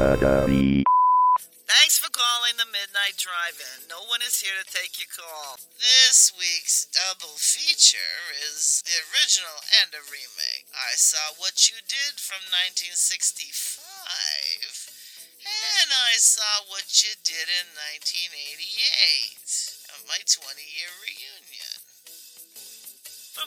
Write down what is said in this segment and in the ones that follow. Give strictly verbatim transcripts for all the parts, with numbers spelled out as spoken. Thanks for calling the Midnight Drive-In. No one is here to take your call. This week's double feature is the original and a remake. I Saw What You Did from nineteen sixty-five. And I Saw What You Did in nineteen eighty-eight, at my twenty-year reunion. For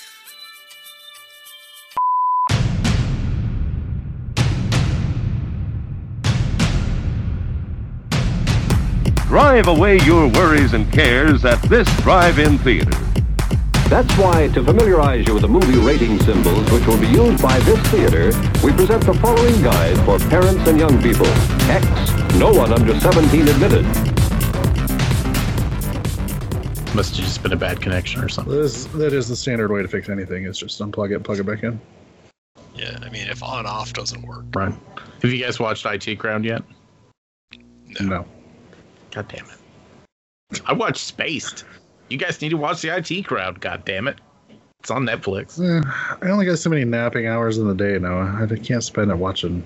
Drive away your worries and cares at this drive-in theater. That's why, to familiarize you with the movie rating symbols which will be used by this theater, we present the following guide for parents and young people. X, no one under seventeen admitted. Must have just been a bad connection or something. That is, that is the standard way to fix anything, is just unplug it, plug it back in. Yeah, I mean, if on-off doesn't work. Right. Have you guys watched I T Crowd yet? No. no. God damn it. I watched Spaced. You guys need to watch the I T Crowd, god damn it. It's on Netflix. Yeah, I only got so many napping hours in the day now. I can't spend it watching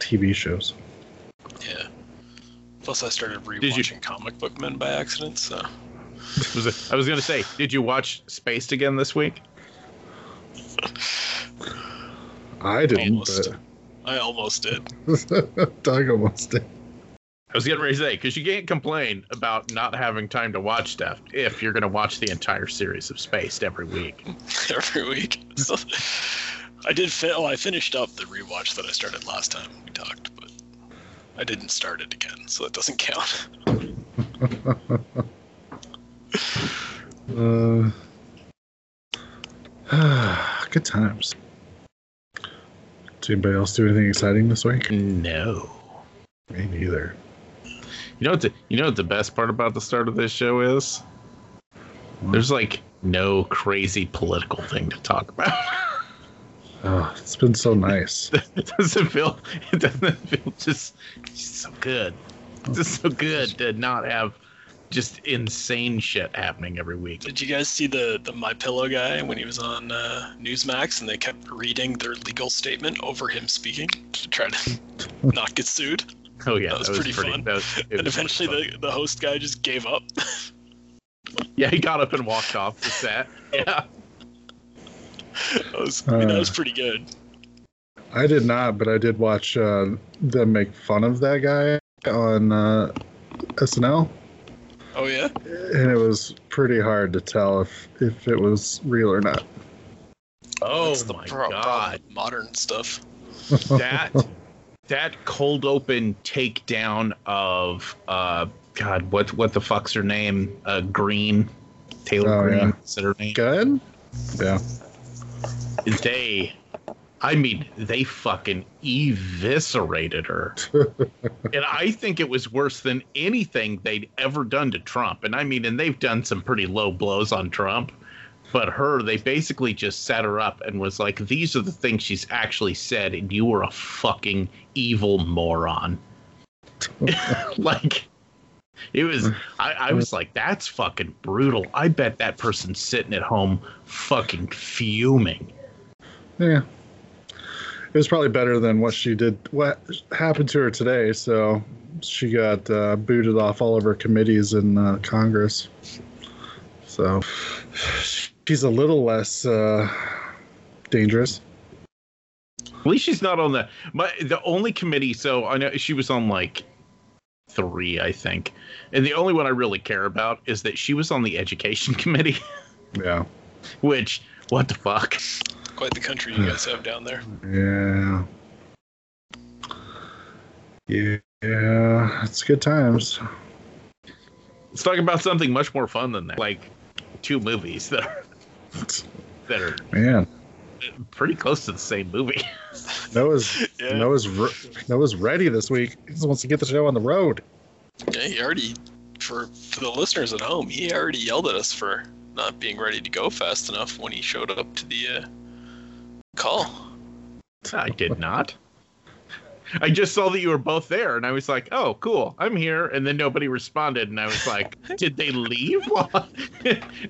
T V shows. Yeah. Plus, I started re-watching you... Comic Book Men by accident, so... Was it, I was going to say, did you watch Spaced again this week? I didn't. Almost. But... I almost did. Doug almost did. I was getting ready to say, because you can't complain about not having time to watch stuff if you're going to watch the entire series of Spaced every week. Every week. So, I did. Fi- oh, I finished up the rewatch that I started last time we talked, but I didn't start it again, so it doesn't count. Uh, good times. Did anybody else do anything exciting this week? No, me neither. You know what? The, you know what the best part about the start of this show is? What? There's like no crazy political thing to talk about. Oh, it's been so nice. It doesn't feel. It doesn't feel just, just so good. It's just so good to not have. Just insane shit happening every week. Did you guys see the, the My Pillow guy when he was on uh, Newsmax and they kept reading their legal statement over him speaking to try to not get sued? Oh yeah, that was, that was pretty, pretty fun. That was, and was eventually really fun. The, the host guy just gave up. Yeah, he got up and walked off with that. Yeah, that was, I mean, uh, that was pretty good. I did not, but I did watch uh, them make fun of that guy on uh, S N L. Oh, yeah? And it was pretty hard to tell if, if it was real or not. Oh, That's the my pro- God. Modern stuff. That that cold open takedown of, uh, God, what what the fuck's her name? Uh, Green. Taylor oh, Green. Yeah. Is that her name? Good? Yeah. They, I mean, they fucking eviscerated her. And I think it was worse than anything they'd ever done to Trump. And I mean, and they've done some pretty low blows on Trump. But her, they basically just set her up and was like, these are the things she's actually said. And you were a fucking evil moron. Like, it was, I, I was like, that's fucking brutal. I bet that person's sitting at home fucking fuming. Yeah. It was probably better than what she did, what happened to her today. So she got uh, booted off all of her committees in uh, Congress. So she's a little less uh, dangerous. At least she's not on the my, the only committee. So I know she was on like three, I think. And the only one I really care about is that she was on the education committee. Yeah. Which, what the fuck? Quite the country you guys have down there. Yeah. Yeah. It's good times. Let's talk about something much more fun than that. Like two movies that are, that are Man. pretty close to the same movie. Noah's, yeah. Noah's, Noah's ready this week. He just wants to get the show on the road. Yeah, he already for, for the listeners at home, he already yelled at us for not being ready to go fast enough when he showed up to the uh, call. I did not. I just saw that you were both there, and I was like, oh, cool, I'm here. And then nobody responded, and I was like, did they leave?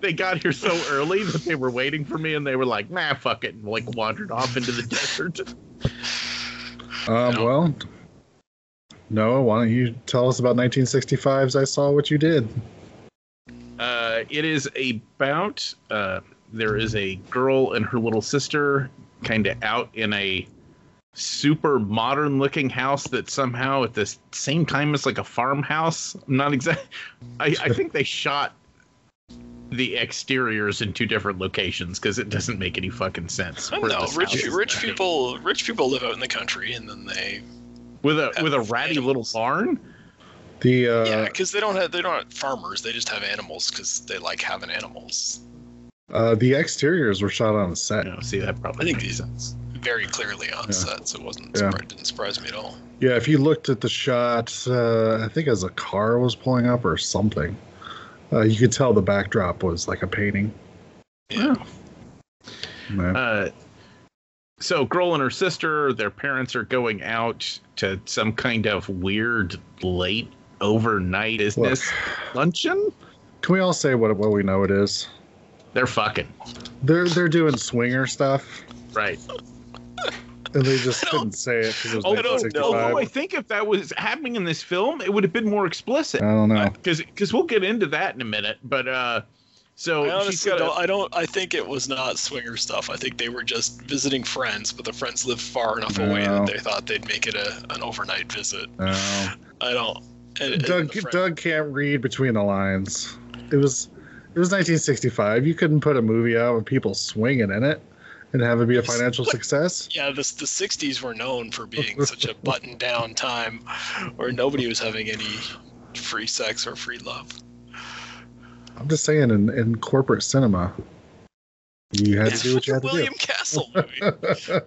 They got here so early that they were waiting for me, and they were like, nah, fuck it, and, like, wandered off into the desert. Um, no. Well, Noah, why don't you tell us about nineteen sixty-five's I Saw What You Did? Uh, it is about, uh, there is a girl and her little sister kind of out in a super modern looking house that somehow at the same time is like a farmhouse. I'm not exact. I, I think they shot the exteriors in two different locations because it doesn't make any fucking sense. I know. Rich, rich people, rich people live out in the country and then they with a with a ratty animals. Little barn. The uh, yeah, because they don't have they don't farmers. They just have animals because they like having animals. Uh, the exteriors were shot on set. No, see that probably I think makes sense. Very clearly on yeah. set, so it wasn't yeah. surprised, didn't surprise me at all. Yeah, if you looked at the shot, uh, I think as a car was pulling up or something, uh, you could tell the backdrop was like a painting. Yeah. yeah. Uh, so Grohl and her sister, their parents are going out to some kind of weird late overnight business Look, luncheon. Can we all say what what we know it is? They're fucking. They're they're doing swinger stuff. Right. And they just couldn't say it because it was nineteen sixty-five. Although I think if that was happening in this film, it would have been more explicit. I don't know. Because uh, because we'll get into that in a minute. But uh, so I honestly she's got don't, a, I don't. I think it was not swinger stuff. I think they were just visiting friends, but the friends lived far enough no. away that they thought they'd make it a an overnight visit. No. I don't. It, Doug it, Doug can't read between the lines. It was it was nineteen sixty-five. You couldn't put a movie out with people swinging in it and have it be a financial success? Yeah, the, the sixties were known for being such a button-down time where nobody was having any free sex or free love. I'm just saying, in, in corporate cinema, you had to do what you had to do. William Castle movie.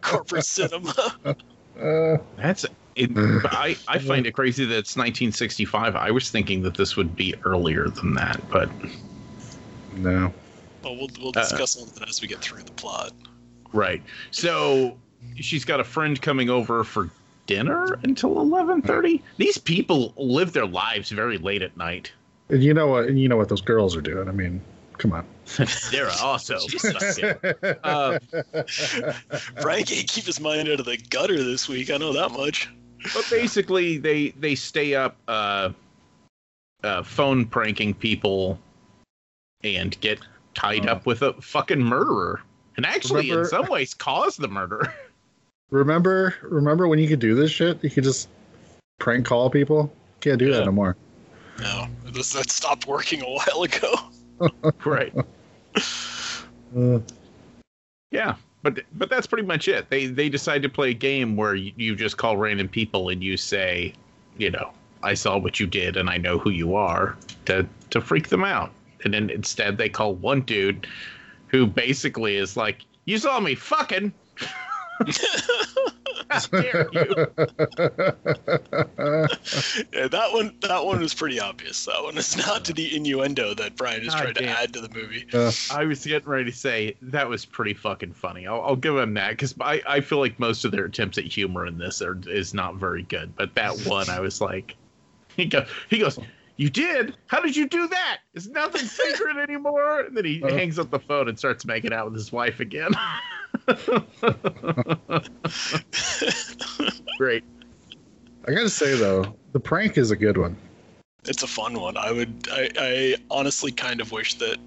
Corporate cinema. Uh, That's it, I, I find it crazy that it's nineteen sixty-five. I was thinking that this would be earlier than that, but... No. Well, we'll, we'll discuss all that as we get through the plot. Right. So she's got a friend coming over for dinner until eleven thirty. These people live their lives very late at night. And you know what, and you know what those girls are doing. I mean, come on. They're also sucking. Uh, Frank can't keep his mind out of the gutter this week. I know that much. But basically, they, they stay up uh, uh, phone pranking people and get tied oh. up with a fucking murderer. And actually, remember, in some ways, caused the murder. Remember remember when you could do this shit? You could just prank call people? Can't do yeah. that anymore. No. This, that stopped working a while ago. Right. Uh, yeah. But but that's pretty much it. They they decide to play a game where you, you just call random people and you say, you know, I saw what you did and I know who you are, to, to freak them out. And then instead they call one dude... who basically is like, you saw me fucking. How dare you? Yeah, that one, that one was pretty obvious. That one is not to the innuendo that Brian is trying to add to the movie. Uh, I was getting ready to say that was pretty fucking funny. I'll, I'll give him that because I, I feel like most of their attempts at humor in this are is not very good. But that one, I was like, he goes, he goes. You did? How did you do that? It's nothing secret anymore. And then he uh, hangs up the phone and starts making out with his wife again. Great. I gotta say though, the prank is a good one. It's a fun one. I would. I, I honestly kind of wish that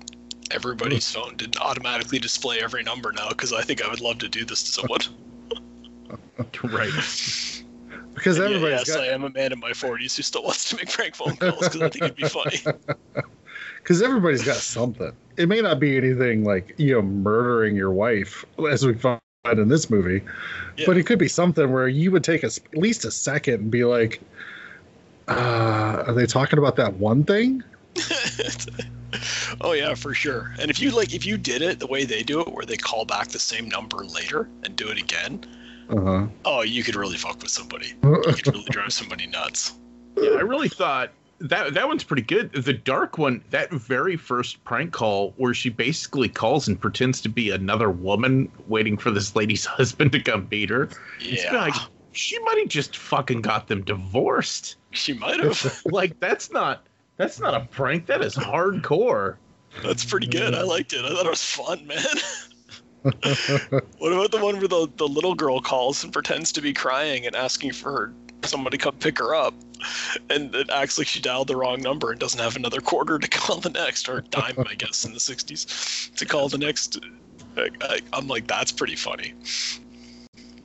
everybody's phone didn't automatically display every number now, because I think I would love to do this to someone. Right. Because everybody, yes, got... I am a man in my forties who still wants to make prank phone calls because I think it'd be funny. Because everybody's got something. It may not be anything like, you know, murdering your wife, as we find in this movie, yeah. but it could be something where you would take a, at least a second and be like, uh, "Are they talking about that one thing?" Oh yeah, for sure. And if you like, if you did it the way they do it, where they call back the same number later and do it again. Uh-huh. Oh, you could really fuck with somebody. You could really drive somebody nuts. Yeah, I really thought That that one's pretty good. The dark one, that very first prank call where she basically calls and pretends to be another woman waiting for this lady's husband to come beat her. Yeah. It's like, she might have just fucking got them divorced. She might have. Like, that's not that's not a prank. That is hardcore. That's pretty good. I liked it. I thought it was fun, man. What about the one where the, the little girl calls and pretends to be crying and asking for her someone to come pick her up, and it acts like she dialed the wrong number and doesn't have another quarter to call the next, or dime, I guess, in the sixties, to call the next. I, I, I'm like, that's pretty funny.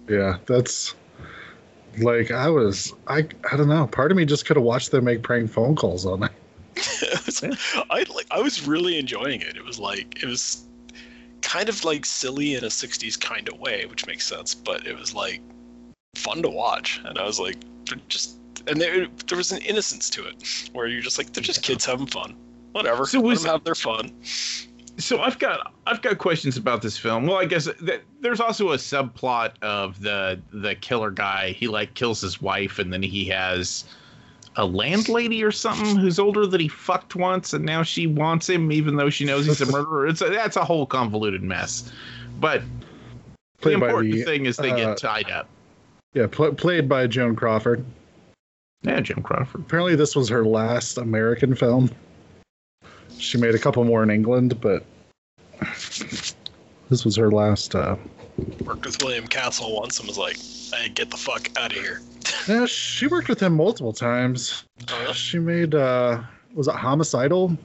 Yeah, that's like, I was, I, I don't know. Part of me just could have watched them make prank phone calls all night. I like, I was really enjoying it. It was like, it was kind of like silly in a sixties kind of way, which makes sense, but it was like fun to watch. And I was like, just, and there, there was an innocence to it where you're just like, they're just kids having fun, whatever. So was, let them have their fun. So I've got, I've got questions about this film. Well, I guess that there's also a subplot of the, the killer guy. He like kills his wife, and then he has a landlady or something who's older that he fucked once, and now she wants him, even though she knows he's a murderer. It's a, that's a whole convoluted mess. But the important the, thing is they uh, get tied up. Yeah, pl- played by Joan Crawford. Yeah, Joan Crawford. Apparently this was her last American film. She made a couple more in England, but this was her last. Uh... Worked with William Castle once and was like, hey, get the fuck out of here. Yeah, she worked with him multiple times. Uh-huh. She made, uh, was it Homicidal?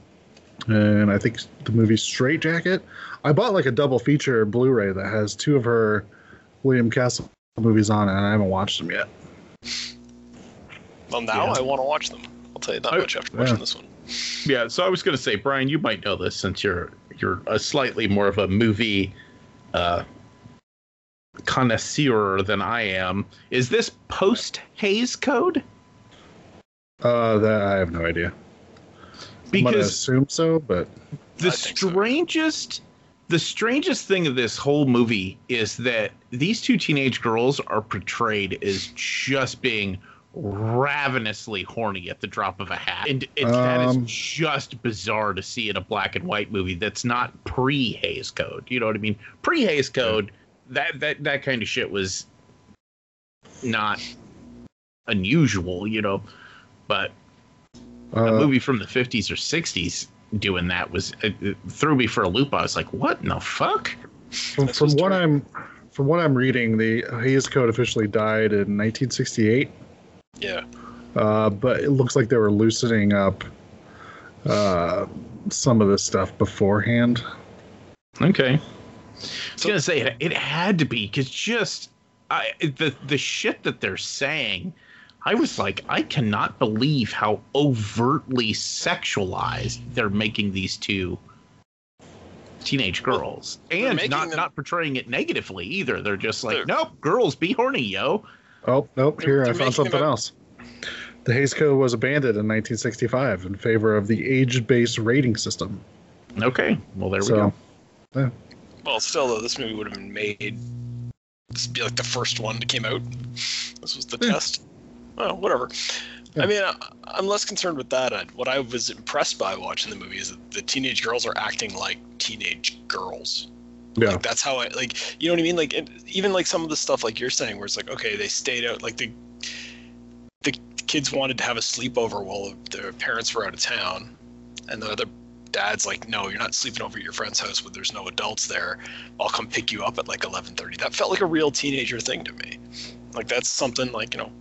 And I think the movie Straight Jacket. I bought like a double feature Blu-ray that has two of her William Castle movies on it, and I haven't watched them yet. Well, now yeah. I want to watch them. I'll tell you that I, much after yeah. watching this one. Yeah, so I was going to say, Brian, you might know this since you're you're a slightly more of a movie uh, connoisseur than I am. Is this post-Hays Code? Uh, that I have no idea. Because I'm going to assume so, but the strangest. So. The strangest thing of this whole movie is that these two teenage girls are portrayed as just being ravenously horny at the drop of a hat. And it, um, that is just bizarre to see in a black and white movie that's not pre-Hays Code. You know what I mean? Pre-Hays Code, that, that, that kind of shit was not unusual, you know. But uh, a movie from the fifties or sixties doing that was it, it threw me for a loop. I was like, what in the fuck? From, from what I'm from what I'm reading, the Hays Code officially died in nineteen sixty-eight. Yeah. Uh, but it looks like they were loosening up uh, some of this stuff beforehand. Okay. I was going to say, it, it had to be, because just I, the the shit that they're saying, I was like, I cannot believe how overtly sexualized they're making these two teenage girls. Well, and not, them... not portraying it negatively either. They're just like, they're... nope, girls, be horny, yo. Oh, nope, here, I found something else. The Hays Code was abandoned in nineteen sixty-five in favor of the age-based rating system. Okay, well, there we so, go. Yeah. Well, still, though, this movie would have been made, this would be like the first one that came out. This was the yeah. test. Well, whatever. Yeah. I mean, I, I'm less concerned with that. I, what I was impressed by watching the movie is that the teenage girls are acting like teenage girls. Yeah. Like, that's how I, like, you know what I mean? Like, and even like some of the stuff like you're saying where it's like, okay, they stayed out, like the the kids wanted to have a sleepover while their parents were out of town, and the other dad's like, no, you're not sleeping over at your friend's house when there's no adults there. I'll come pick you up at like eleven thirty. That felt like a real teenager thing to me. Like, that's something like, you know,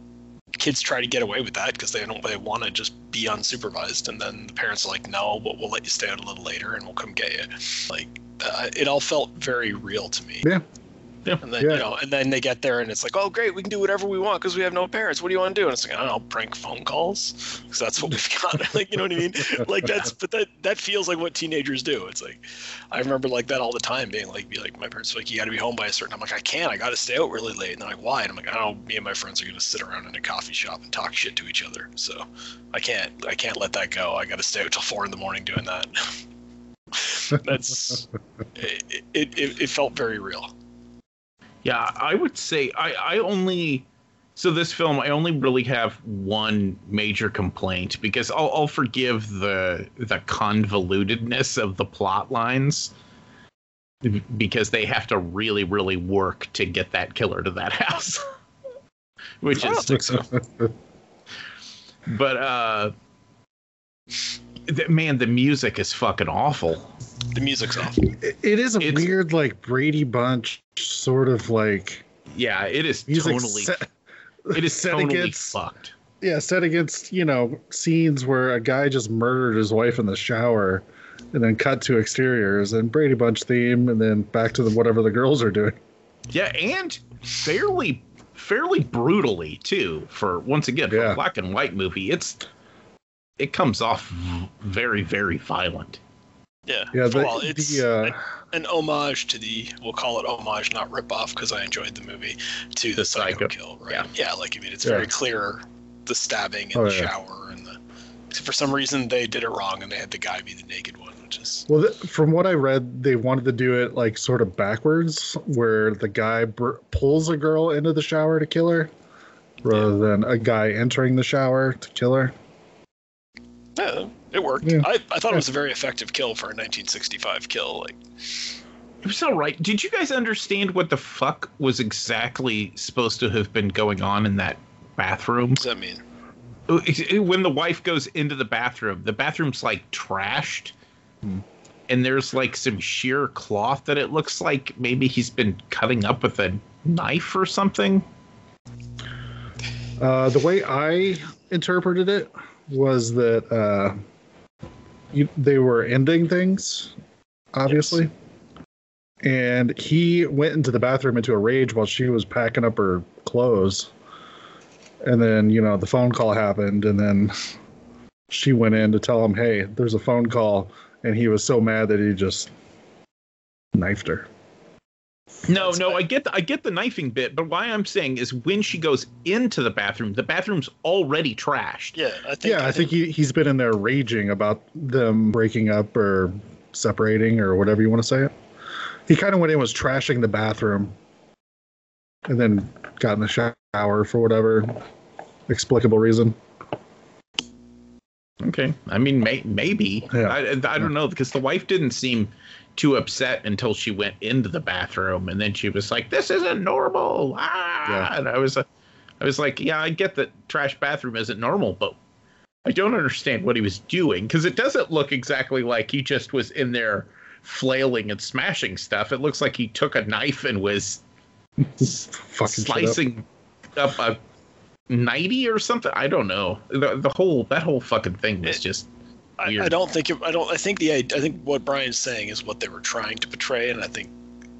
kids try to get away with that because they don't they want to just be unsupervised, and then the parents are like, no, but we'll let you stay out a little later and we'll come get you. Like, Uh, it all felt very real to me. Yeah. Yeah. And then, yeah. you know, and then they get there and it's like, oh, great, we can do whatever we want because we have no parents. What do you want to do? And it's like, I don't know, prank phone calls, because that's what we've got. Like, you know what I mean? Like, that's, but that, that feels like what teenagers do. It's like, I remember like that all the time being like, be like, my parents were like, you got to be home by a certain time. I'm like, I can't. I got to stay out really late. And they're like, why? And I'm like, I don't know. Me and my friends are going to sit around in a coffee shop and talk shit to each other. So I can't, I can't let that go. I got to stay out till four in the morning doing that. That's it, it. It felt very real. Yeah, I would say I, I only So this film, I only really have one major complaint, because I'll, I'll forgive the the convolutedness of the plot lines, because they have to really, really work to get that killer to that house, which I is. Don't think so. But uh, th- man, the music is fucking awful. The music's awful. It, it is a it's, weird, like Brady Bunch sort of like. Yeah, it is totally. Set- It is set totally against, fucked. Yeah, set against, you know, scenes where a guy just murdered his wife in the shower, and then cut to exteriors and Brady Bunch theme, and then back to the, whatever the girls are doing. Yeah, and fairly, fairly brutally too. For once again, for yeah. a black and white movie, it's it comes off very, very violent. Yeah, yeah. The, well, it's the, uh, an homage to the, we'll call it homage, not ripoff, because I enjoyed the movie, to the, the psycho, psycho kill, right? Yeah. yeah, like, I mean, it's yeah. very clear, the stabbing in oh, the yeah. shower. and the. For some reason, they did it wrong, and they had the guy be the naked one, which is... Well, th- from what I read, they wanted to do it, like, sort of backwards, where the guy br- pulls a girl into the shower to kill her, rather yeah. than a guy entering the shower to kill her. Yeah. It worked. Yeah. I, I thought it was a very effective kill for a nineteen sixty-five kill. Like, it was all right. Did you guys understand what the fuck was exactly supposed to have been going on in that bathroom? What does that mean? When the wife goes into the bathroom, the bathroom's like trashed. Hmm. And there's like some sheer cloth that it looks like maybe he's been cutting up with a knife or something. Uh, the way I interpreted it was that... Uh, You, they were ending things, obviously. Yes. And he went into the bathroom into a rage while she was packing up her clothes. And then, you know, the phone call happened, and then she went in to tell him, hey, there's a phone call. And he was so mad that he just knifed her. No, That's no, bad. I get the, I get the knifing bit, but why I'm saying is when she goes into the bathroom, the bathroom's already trashed. Yeah, I think. Yeah, I, I think, think he, he's been in there raging about them breaking up or separating or whatever you want to say it. He kind of went in and was trashing the bathroom, and then got in the shower for whatever explicable reason. Okay, I mean, may, maybe. Yeah. I, I don't know, because the wife didn't seem too upset until she went into the bathroom, and then she was like, "This isn't normal." Ah, yeah. And I was, uh, I was like, "Yeah, I get that trash bathroom isn't normal, but I don't understand what he was doing, because it doesn't look exactly like he just was in there flailing and smashing stuff. It looks like he took a knife and was slicing up. up a nightie or something. I don't know. The, the whole that whole fucking thing was just." I, I don't think it, I don't I think the I think what Brian's saying is what they were trying to portray, and I think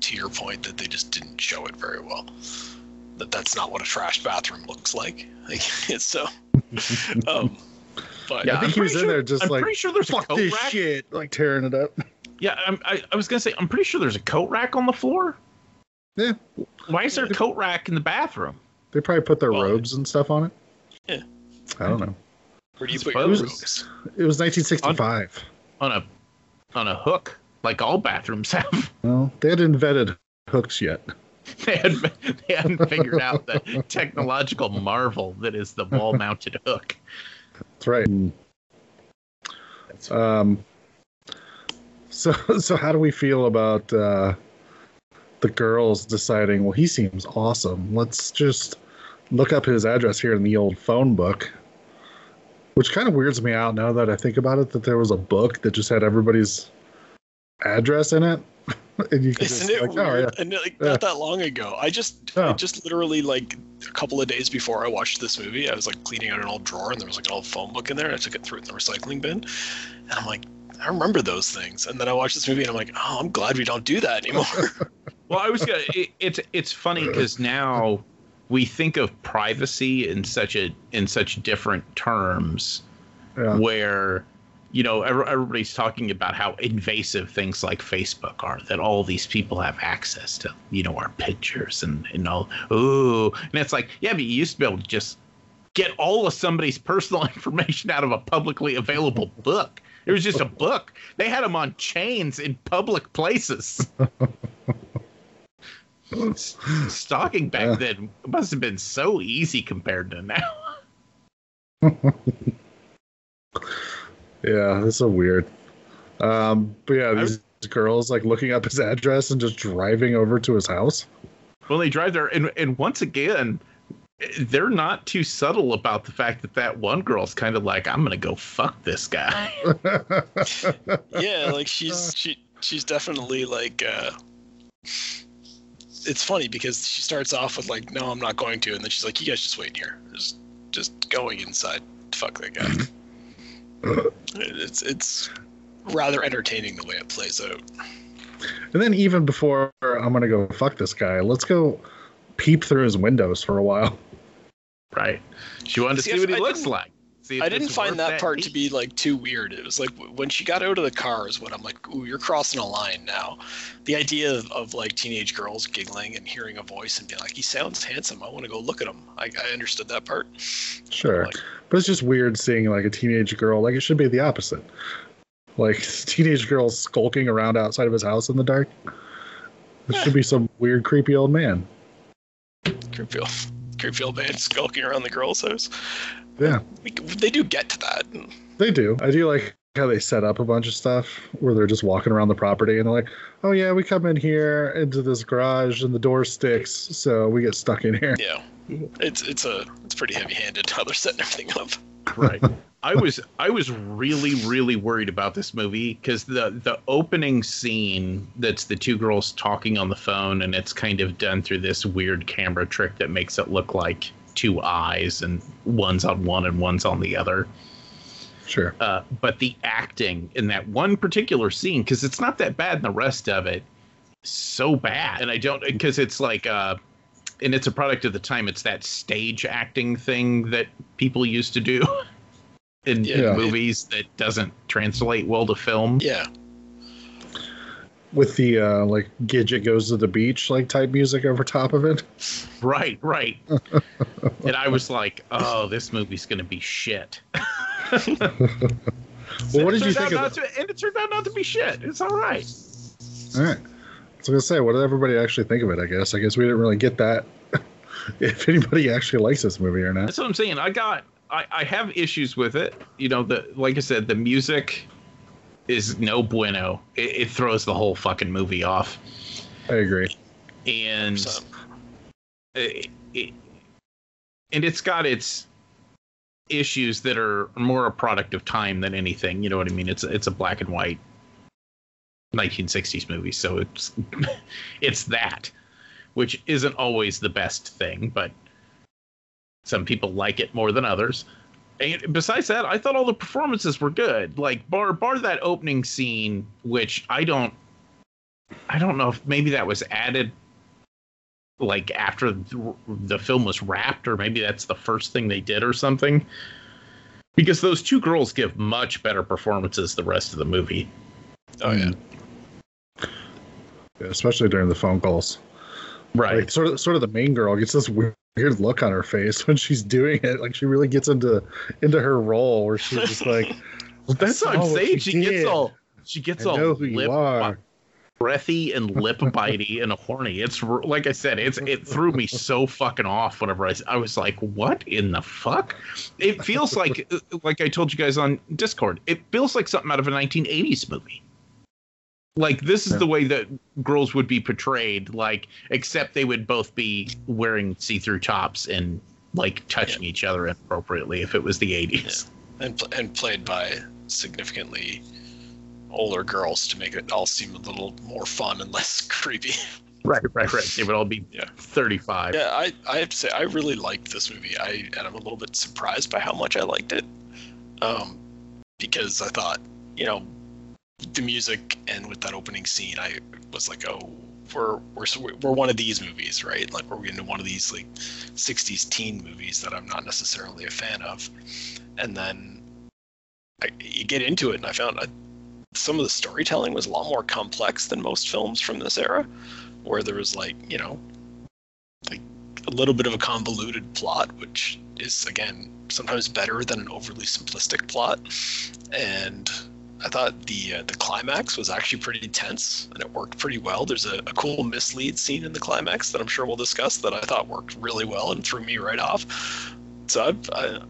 to your point that they just didn't show it very well. That that's not what a trash bathroom looks like. Like so, um, but yeah, I think he was sure, in there just I'm like pretty sure there's a coat this rack. Shit, like tearing it up. Yeah, I'm, I I was gonna say I'm pretty sure there's a coat rack on the floor. Yeah. Why is there a coat rack in the bathroom? They probably put their well, robes and stuff on it. Yeah. I don't know. Where do you put your robes? It was nineteen sixty-five. On, on a on a hook, like all bathrooms have. Well, they hadn't invented hooks yet. they, hadn't, they hadn't figured out the technological marvel that is the wall-mounted hook. That's right. That's right. Um. So so how do we feel about uh, the girls deciding, well, he seems awesome. Let's just look up his address here in the old phone book. Which kind of weirds me out now that I think about it, that there was a book that just had everybody's address in it. And you could Isn't just, it like, weird? Oh, yeah. And like, yeah. Not that long ago. I just oh. I just literally, like, a couple of days before I watched this movie, I was, like, cleaning out an old drawer, and there was, like, an old phone book in there, and I took it through it in the recycling bin. And I'm like, I remember those things. And then I watched this movie, and I'm like, oh, I'm glad we don't do that anymore. Well, I was going it, it's, it's funny, because now... we think of privacy in such a in such different terms, yeah. where, you know, everybody's talking about how invasive things like Facebook are, that all these people have access to, you know, our pictures and, and all. Ooh. And it's like, yeah, but you used to be able to just get all of somebody's personal information out of a publicly available book. It was just a book. They had them on chains in public places. Stalking back uh, then must have been so easy compared to now. Yeah, that's so weird. Um, but yeah, these was, girls like looking up his address and just driving over to his house. Well, they drive there, and and once again, they're not too subtle about the fact that that one girl's kind of like, I'm gonna go fuck this guy. Yeah, like she's she she's definitely like. Uh... It's funny because she starts off with like, no, I'm not going to. And then she's like, you guys just wait here. Just, just going inside to fuck that guy. it's it's rather entertaining the way it plays out. And then even before I'm going to go fuck this guy, let's go peep through his windows for a while. Right. She wanted to see, see what he I looks like. See I didn't find that, that part heat. to be like too weird. It was like when she got out of the car is when I'm like, ooh, you're crossing a line now. The idea of, of like teenage girls giggling and hearing a voice and being like, he sounds handsome. I want to go look at him. I, I understood that part. Sure. Like, but it's just weird seeing like a teenage girl. Like it should be the opposite. Like teenage girls skulking around outside of his house in the dark. It eh. should be some weird, creepy old man. Creepy old, creepy old man skulking around the girl's house. Yeah, they do get to that. They do. I do like how they set up a bunch of stuff where they're just walking around the property and they're like, oh yeah, we come in here into this garage and the door sticks, so we get stuck in here. Yeah, it's it's a it's pretty heavy-handed how they're setting everything up. Right. I was I was really really worried about this movie because the the opening scene, that's the two girls talking on the phone, and it's kind of done through this weird camera trick that makes it look like two eyes and one's on one and one's on the other. Sure. Uh, but the acting in that one particular scene, because it's not that bad in the rest of it, so bad. And I don't, because it's like, uh, and it's a product of the time. It's that stage acting thing that people used to do in, yeah. in movies that doesn't translate well to film. Yeah. With the uh, like Gidget Goes to the Beach like type music over top of it. Right, right. And I was like, oh, this movie's going to be shit. Well, what did you think of that? And it turned out not to be shit. It's all right. All right. I was going to say, what did everybody actually think of it, I guess? I guess we didn't really get that if anybody actually likes this movie or not. That's what I'm saying. I got, I, I have issues with it. You know, the like I said, the music is no bueno. It, it throws the whole fucking movie off. I agree. And so. it, it, and it's got its issues that are more a product of time than anything. You know what I mean? It's it's a black and white nineteen sixties movie, so it's it's that, which isn't always the best thing, but some people like it more than others. And besides that, I thought all the performances were good. Like bar bar that opening scene, which I don't, I don't know if maybe that was added, like after the, the film was wrapped, or maybe that's the first thing they did or something. Because those two girls give much better performances the rest of the movie. Oh yeah, yeah, especially during the phone calls. Right, like, sort of sort of the main girl gets this weird. weird look on her face when she's doing it, like she really gets into into her role where she's just like, well, that's what I'm saying. She, she gets all she gets all lip bi- breathy and lip bitey and horny. It's like I said, it's it threw me so fucking off whenever I, I was like, what in the fuck? It feels like like I told you guys on Discord, it feels like something out of a nineteen eighties movie. Like, this is yeah. the way that girls would be portrayed, like, except they would both be wearing see-through tops and, like, touching yeah. each other inappropriately if it was the eighties. Yeah. And and played by significantly older girls to make it all seem a little more fun and less creepy. Right, right, right. They would all be yeah. thirty-five. Yeah, I, I have to say, I really liked this movie, I and I'm a little bit surprised by how much I liked it. Um, because I thought, you know, the music and with that opening scene, I was like, "Oh, we're we're we're one of these movies, right? Like, we're getting one of these like sixties teen movies that I'm not necessarily a fan of." And then I, you get into it, and I found I, some of the storytelling was a lot more complex than most films from this era, where there was like, you know, like a little bit of a convoluted plot, which is again sometimes better than an overly simplistic plot, and I thought the uh, the climax was actually pretty tense, and it worked pretty well. There's a, a cool mislead scene in the climax that I'm sure we'll discuss that I thought worked really well and threw me right off. So I've, I,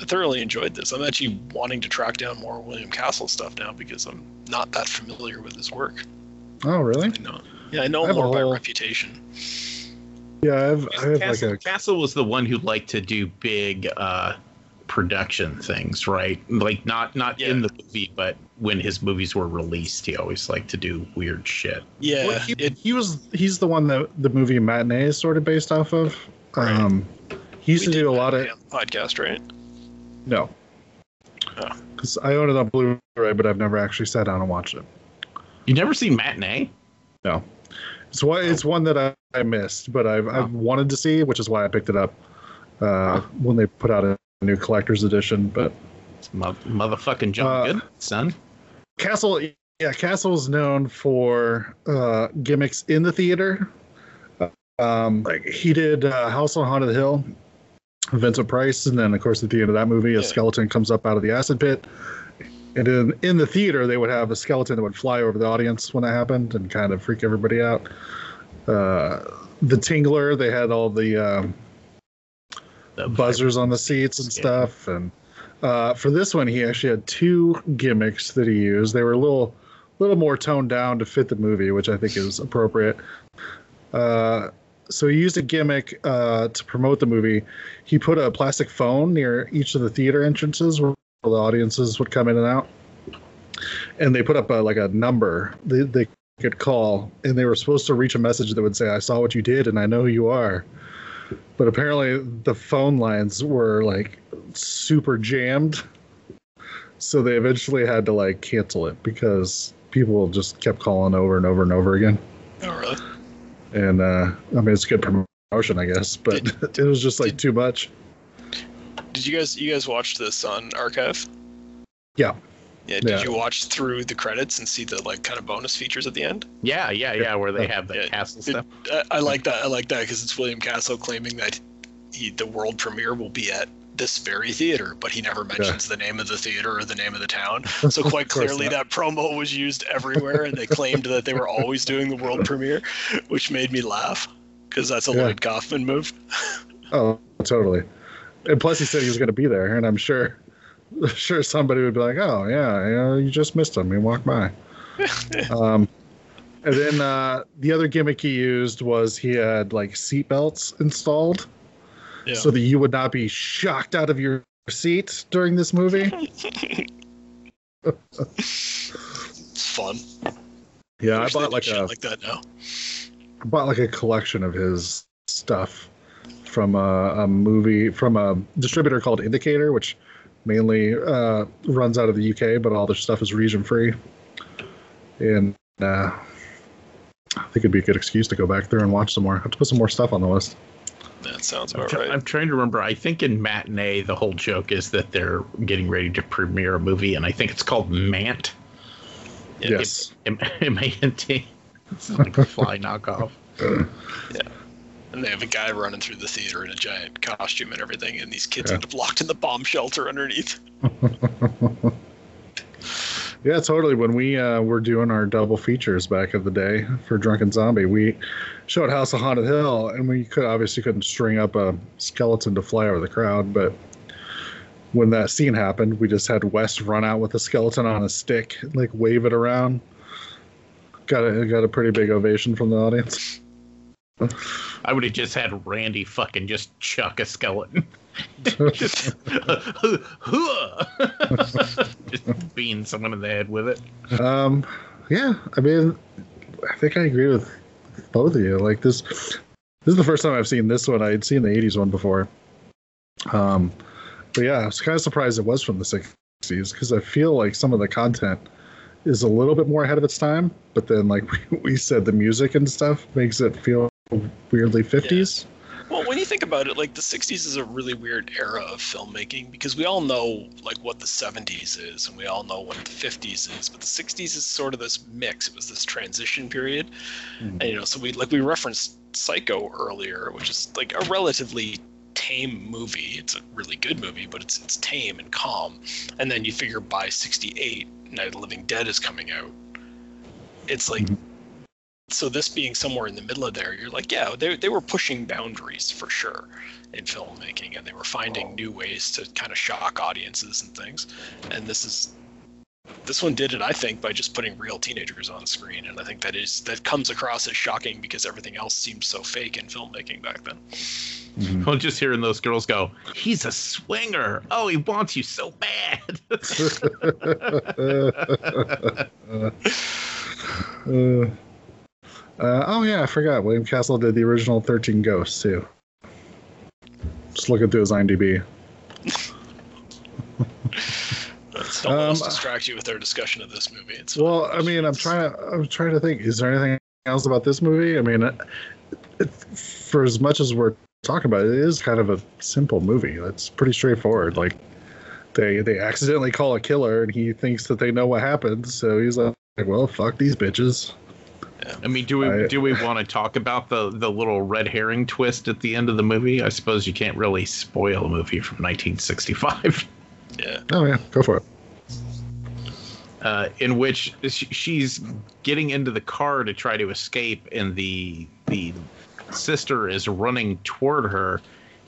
I thoroughly enjoyed this. I'm actually wanting to track down more William Castle stuff now because I'm not that familiar with his work. Oh, really? I know. Yeah, I know I more by whole... reputation. Yeah, I've, I have Castle, like a... Castle was the one who liked to do big... Uh... production things, right? Like not not yeah. in the movie, but when his movies were released, he always liked to do weird shit. Yeah, well, he, it, he was he's the one that the movie Matinee is sort of based off of. Right. Um, he used we to do a lot of podcast, right? No, because oh. I own it on Blu-ray, but I've never actually sat down and watched it. You never seen Matinee? No, it's one oh. it's one that I, I missed, but I've oh. I've wanted to see, which is why I picked it up uh, oh. when they put out a new collector's edition, but motherfucking John uh, Good, son. Castle, yeah, Castle is known for uh, gimmicks in the theater. Um, like he did uh, House on Haunted Hill, Vincent Price, and then of course at the end of that movie, a yeah. skeleton comes up out of the acid pit. And in in the theater, they would have a skeleton that would fly over the audience when that happened and kind of freak everybody out. Uh, the Tingler, they had all the. Um, buzzers on the seats and stuff, and uh for this one he actually had two gimmicks that he used. They were a little little more toned down to fit the movie, which I think is appropriate. Uh so he used a gimmick uh to promote the movie. He put a plastic phone near each of the theater entrances where the audiences would come in and out, and they put up a, like a number they, they could call, and they were supposed to reach a message that would say, "I saw what you did and I know who you are." But apparently the phone lines were like super jammed, so they eventually had to like cancel it because people just kept calling over and over and over again. Oh, really? And uh, I mean, it's good promotion, I guess, but did, it was just like did, too much. Did you guys you guys watch this on Archive? Yeah. Yeah. Did yeah. you watch through the credits and see the like kind of bonus features at the end? Yeah, yeah, yeah. Where they have the yeah. Castle stuff. It, I, I like that. I like that because it's William Castle claiming that he, the world premiere will be at this very theater, but he never mentions yeah. the name of the theater or the name of the town. So quite clearly that promo was used everywhere, and they claimed that they were always doing the world premiere, which made me laugh because that's a yeah. Lloyd Kaufman move. Oh, totally. And plus, he said he was going to be there, and I'm sure. Sure, somebody would be like, "Oh yeah, you know, you just missed him. You walked by." um, and then uh, the other gimmick he used was he had like seatbelts installed, yeah. so that you would not be shocked out of your seat during this movie. It's fun. Yeah, I, I bought like a like that now. I bought like a collection of his stuff from a, a movie from a distributor called Indicator, which. Mainly uh, runs out of the U K, but all their stuff is region free. And uh, I think it'd be a good excuse to go back there and watch some more. I have to put some more stuff on the list. That sounds about I'm tra- right. I'm trying to remember. I think in Matinee, the whole joke is that they're getting ready to premiere a movie, and I think it's called Mant. Yes. M A N T. It's like a fly knockoff. Yeah. And they have a guy running through the theater in a giant costume and everything, and these kids yeah. end up locked in the bomb shelter underneath. Yeah, totally. When we uh, were doing our double features back in the day for Drunken Zombie, we showed House of Haunted Hill, and we could obviously couldn't string up a skeleton to fly over the crowd, but when that scene happened, we just had Wes run out with a skeleton on a stick, and, like wave it around. Got a, got a pretty big ovation from the audience. I would have just had Randy fucking just chuck a skeleton. Just, uh, huh, huh. Just bean someone in the head with it. Um, yeah, I mean, I think I agree with both of you. Like this, this is the first time I've seen this one. I had seen the eighties one before. Um, but yeah, I was kind of surprised it was from the sixties because I feel like some of the content is a little bit more ahead of its time. But then, like we, we said, the music and stuff makes it feel. Weirdly fifties. Yeah. Well, when you think about it, like the sixties is a really weird era of filmmaking because we all know like what the seventies is and we all know what the fifties is, but the sixties is sort of this mix. It was this transition period. Mm-hmm. And you know, so we like we referenced Psycho earlier, which is like a relatively tame movie. It's a really good movie, but it's it's tame and calm. And then you figure by sixty-eight, Night of the Living Dead is coming out. It's like, mm-hmm. So this being somewhere in the middle of there, you're like, yeah, they they were pushing boundaries for sure in filmmaking, and they were finding new ways to kind of shock audiences and things. And this is this one did it, I think, by just putting real teenagers on screen, and I think that is that comes across as shocking because everything else seemed so fake in filmmaking back then. Mm-hmm. Well, just hearing those girls go, he's a swinger. Oh, he wants you so bad. uh. Uh, oh, yeah, I forgot. William Castle did the original thirteen Ghosts, too. Just looking through his IMDb. Don't um, let us distract you with our discussion of this movie. It's well, I mean, I'm trying to I'm trying to think. Is there anything else about this movie? I mean, it, it, for as much as we're talking about it, it is kind of a simple movie. It's pretty straightforward. Like, they, they accidentally call a killer, and he thinks that they know what happened. So he's like, well, fuck these bitches. I mean, do we I, do we want to talk about the, the little red herring twist at the end of the movie? I suppose you can't really spoil a movie from nineteen sixty-five. Yeah. Oh, yeah. Go for it. Uh, in which she's getting into the car to try to escape, and the the sister is running toward her.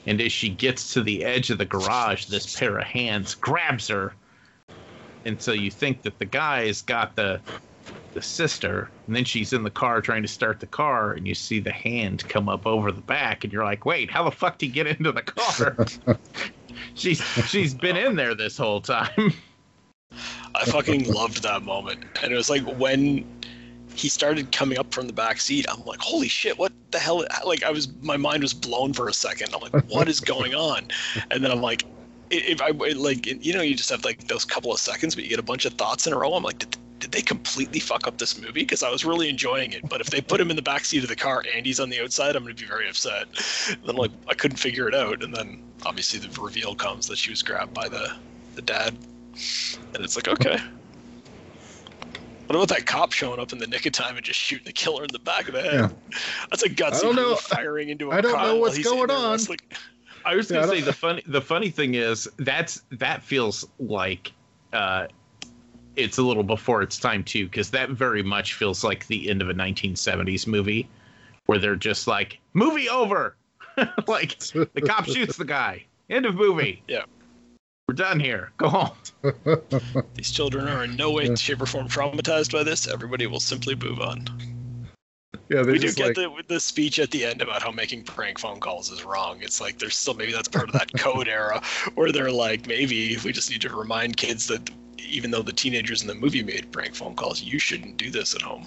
And as she gets to the edge of the garage, this pair of hands grabs her. And so you think that the guy's got the... the sister, and then she's in the car trying to start the car, and you see the hand come up over the back, and you're like, wait, how the fuck did he get into the car? she's she's been in there this whole time. I fucking loved that moment. And it was like, when he started coming up from the back seat, I'm like, holy shit, what the hell? Like, I was, my mind was blown for a second. I'm like, what is going on? And then I'm like, if I like, you know, you just have like those couple of seconds, but you get a bunch of thoughts in a row. I'm like, did Did they completely fuck up this movie? Because I was really enjoying it. But if they put him in the backseat of the car and he's on the outside, I'm going to be very upset. And then, like, I couldn't figure it out. And then, obviously, the reveal comes that she was grabbed by the, the dad. And it's like, okay. What about that cop showing up in the nick of time and just shooting the killer in the back of the head? Yeah. That's a gutsy I don't firing into a I don't know what's going on. Like, I was going to yeah, say, the funny, the funny thing is, that's that feels like... Uh, it's a little before its time, too, because that very much feels like the end of a nineteen seventies movie where they're just like, movie over. Like, the cop shoots the guy. End of movie. Yeah. We're done here. Go home. These children are in no way, shape, or form traumatized by this. Everybody will simply move on. Yeah, we do get like... the, the speech at the end about how making prank phone calls is wrong. It's like there's still maybe that's part of that code era where they're like, maybe we just need to remind kids that even though the teenagers in the movie made prank phone calls, you shouldn't do this at home.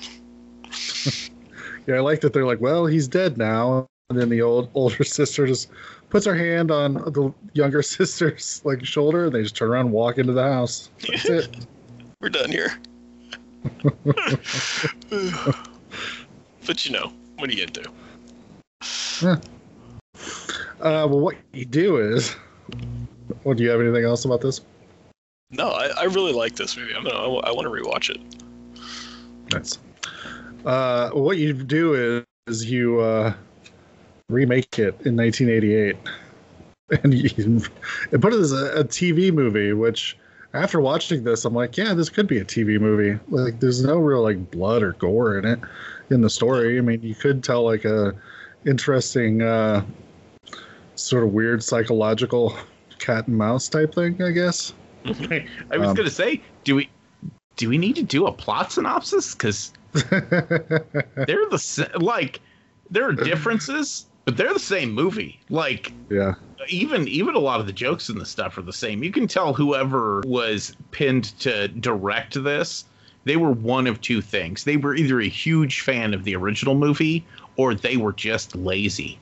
Yeah, I like that they're like, well, he's dead now. And then the old older sister just puts her hand on the younger sister's like shoulder, and they just turn around and walk into the house. That's it. We're done here. But, you know, what do you do? Yeah. Uh, well, what you do is... Well, do you have anything else about this? No, I, I really like this movie. I'm gonna, I, I want to rewatch it. Nice. Uh, well, what you do is, is you uh, remake it in nineteen eighty-eight. And you and put it as a, a T V movie, which... After watching this, I'm like, yeah, this could be a T V movie. Like, there's no real like blood or gore in it, in the story. I mean, you could tell like a interesting, uh, sort of weird psychological cat and mouse type thing, I guess. I was um, gonna say, do we do we need to do a plot synopsis? Because they're the like there are differences. But they're the same movie. Like, yeah. even even a lot of the jokes and the stuff are the same. You can tell whoever was pinned to direct this, they were one of two things. They were either a huge fan of the original movie, or they were just lazy.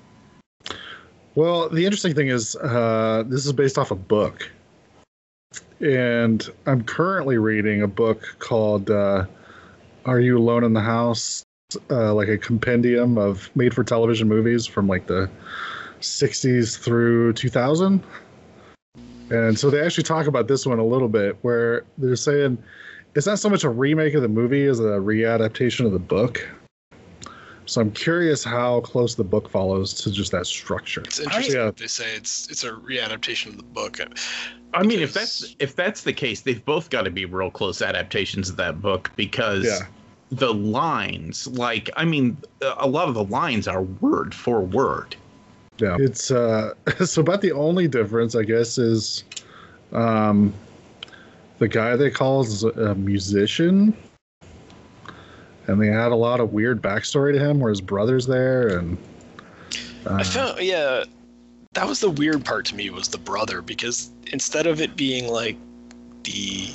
Well, the interesting thing is, uh, this is based off a book. And I'm currently reading a book called uh, Are You Alone in the House? Uh, like a compendium of made-for-television movies from like the sixties through two thousand. And so they actually talk about this one a little bit, where they're saying it's not so much a remake of the movie as a readaptation of the book. So I'm curious how close the book follows to just that structure. It's interesting I, yeah. that they say it's it's a readaptation of the book. I mean, if that's if that's the case, they've both got to be real close adaptations of that book, because yeah. the lines, like, I mean, a lot of the lines are word for word. Yeah, it's uh, so about the only difference, I guess, is um, the guy they call is a musician. And they had a lot of weird backstory to him, where his brother's there, and uh, I found yeah, that was the weird part to me, was the brother, because instead of it being like the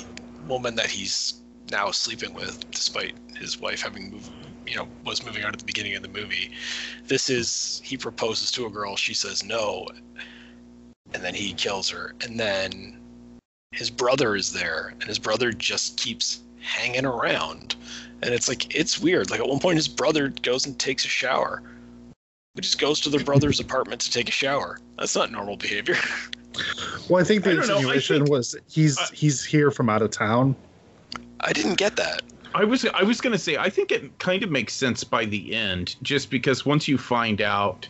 woman that he's now sleeping with, despite his wife having moved, you know, was moving out at the beginning of the movie, this is he proposes to a girl, she says no, and then he kills her, and then his brother is there, and his brother just keeps hanging around. And it's like, it's weird. Like, at one point, his brother goes and takes a shower. He just goes to their brother's apartment to take a shower. That's not normal behavior. Well, I think the I insinuation think, was he's uh, he's here from out of town. I didn't get that. I was I was going to say, I think it kind of makes sense by the end, just because once you find out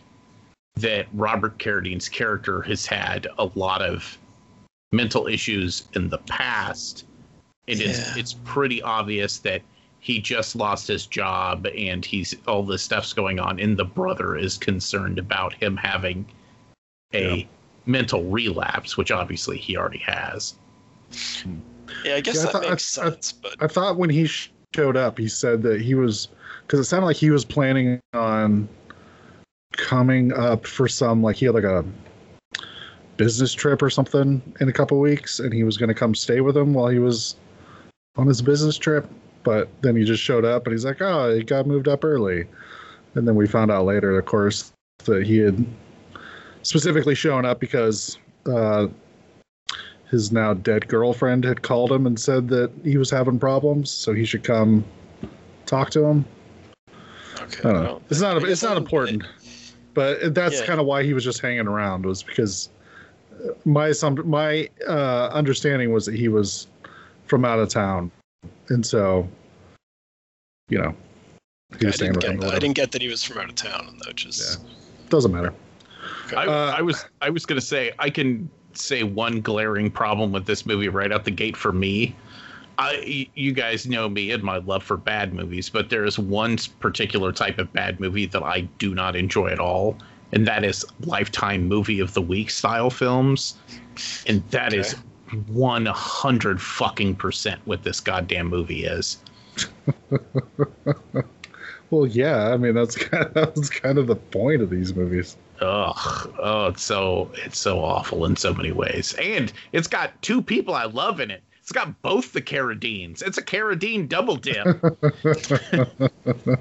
that Robert Carradine's character has had a lot of mental issues in the past, it yeah. is, it's pretty obvious that he just lost his job and he's all this stuff's going on, and the brother is concerned about him having a yeah. mental relapse, which obviously he already has. Yeah, I guess yeah, that I thought, makes I, sense. I, but I thought when he showed up, he said that he was, because it sounded like he was planning on coming up for some, like he had like a business trip or something in a couple weeks, and he was going to come stay with him while he was on his business trip. But then he just showed up, and he's like, oh, it got moved up early. And then we found out later, of course, that he had specifically shown up because uh, his now dead girlfriend had called him and said that he was having problems, so he should come talk to him. Okay. I don't know. Well, it's not, it's not important. It, but that's yeah. kind of why he was just hanging around, was because my, my uh, understanding was that he was from out of town. And so, you know, he was I, didn't get that. I didn't get that he was from out of town, though. Just yeah. doesn't matter. Okay. I, uh, I was I was going to say, I can say one glaring problem with this movie right out the gate for me. I, you guys know me and my love for bad movies, but there is one particular type of bad movie that I do not enjoy at all, and that is Lifetime Movie of the Week style films, and that okay. is. one hundred fucking percent what this goddamn movie is. Well, yeah, I mean, that's kind of, that's kind of the point of these movies. Ugh, oh, it's so it's so awful in so many ways, and it's got two people I love in it. It's got both the Carradines. It's a Carradine double dip.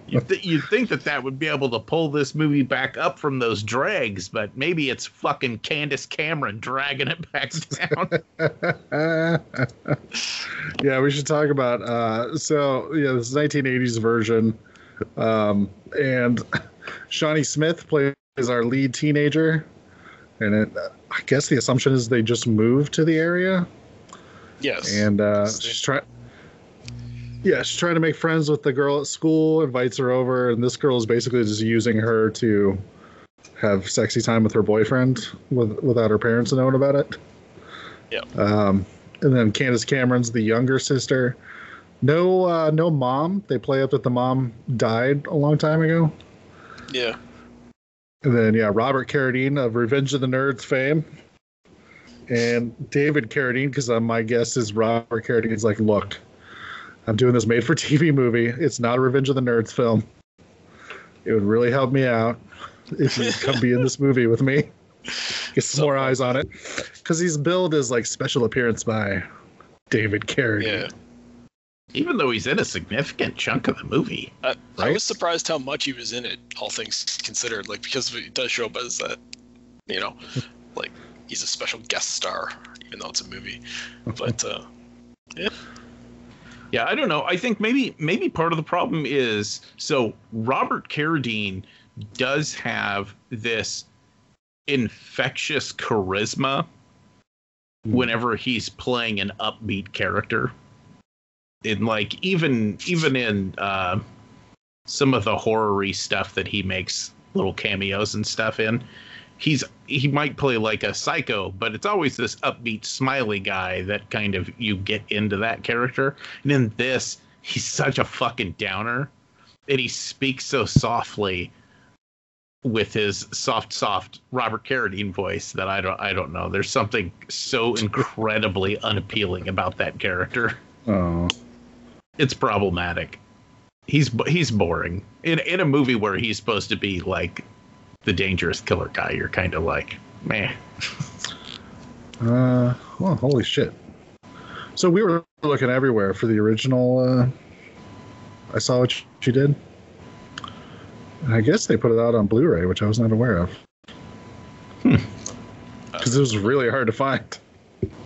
you th- you'd think that that would be able to pull this movie back up from those dregs, but maybe it's fucking Candace Cameron dragging it back down. Yeah, we should talk about. Uh, so, yeah, this is nineteen eighties version. Um, and Shawnee Smith plays our lead teenager. And it, I guess the assumption is they just moved to the area. Yes. And uh, she's trying Yeah, she's trying to make friends with the girl at school, invites her over, and this girl is basically just using her to have sexy time with her boyfriend with, without her parents knowing about it. Yeah. Um, and then Candace Cameron's the younger sister. No uh, no mom. They play up that the mom died a long time ago. Yeah. And then yeah, Robert Carradine of Revenge of the Nerds fame. And David Carradine, because uh, my guess is Robert Carradine's like, look, I'm doing this made-for-T V movie. It's not a Revenge of the Nerds film. It would really help me out if you come be in this movie with me. Get some more eyes on it. Because he's billed as like special appearance by David Carradine. Yeah. Even though he's in a significant chunk of the movie. Uh, right? I was surprised how much he was in it, all things considered. Like, because it does show up as that, you know, like... he's a special guest star, even though it's a movie. But uh, yeah, yeah, I don't know. I think maybe maybe part of the problem is, so Robert Carradine does have this infectious charisma whenever he's playing an upbeat character. And like even even in uh, some of the horror-y stuff that he makes little cameos and stuff in. He's he might play like a psycho, but it's always this upbeat, smiley guy that kind of you get into that character. And in this, he's such a fucking downer, and he speaks so softly with his soft, soft Robert Carradine voice that I don't I don't know. There's something so incredibly unappealing about that character. Oh, it's problematic. He's he's boring in in a movie where he's supposed to be like the dangerous killer guy. You're kind of like, meh. Uh, well, holy shit. So we were looking everywhere for the original. Uh, I Saw What You Did. And I guess they put it out on Blu-ray, which I was not aware of. Because hmm. it was really hard to find.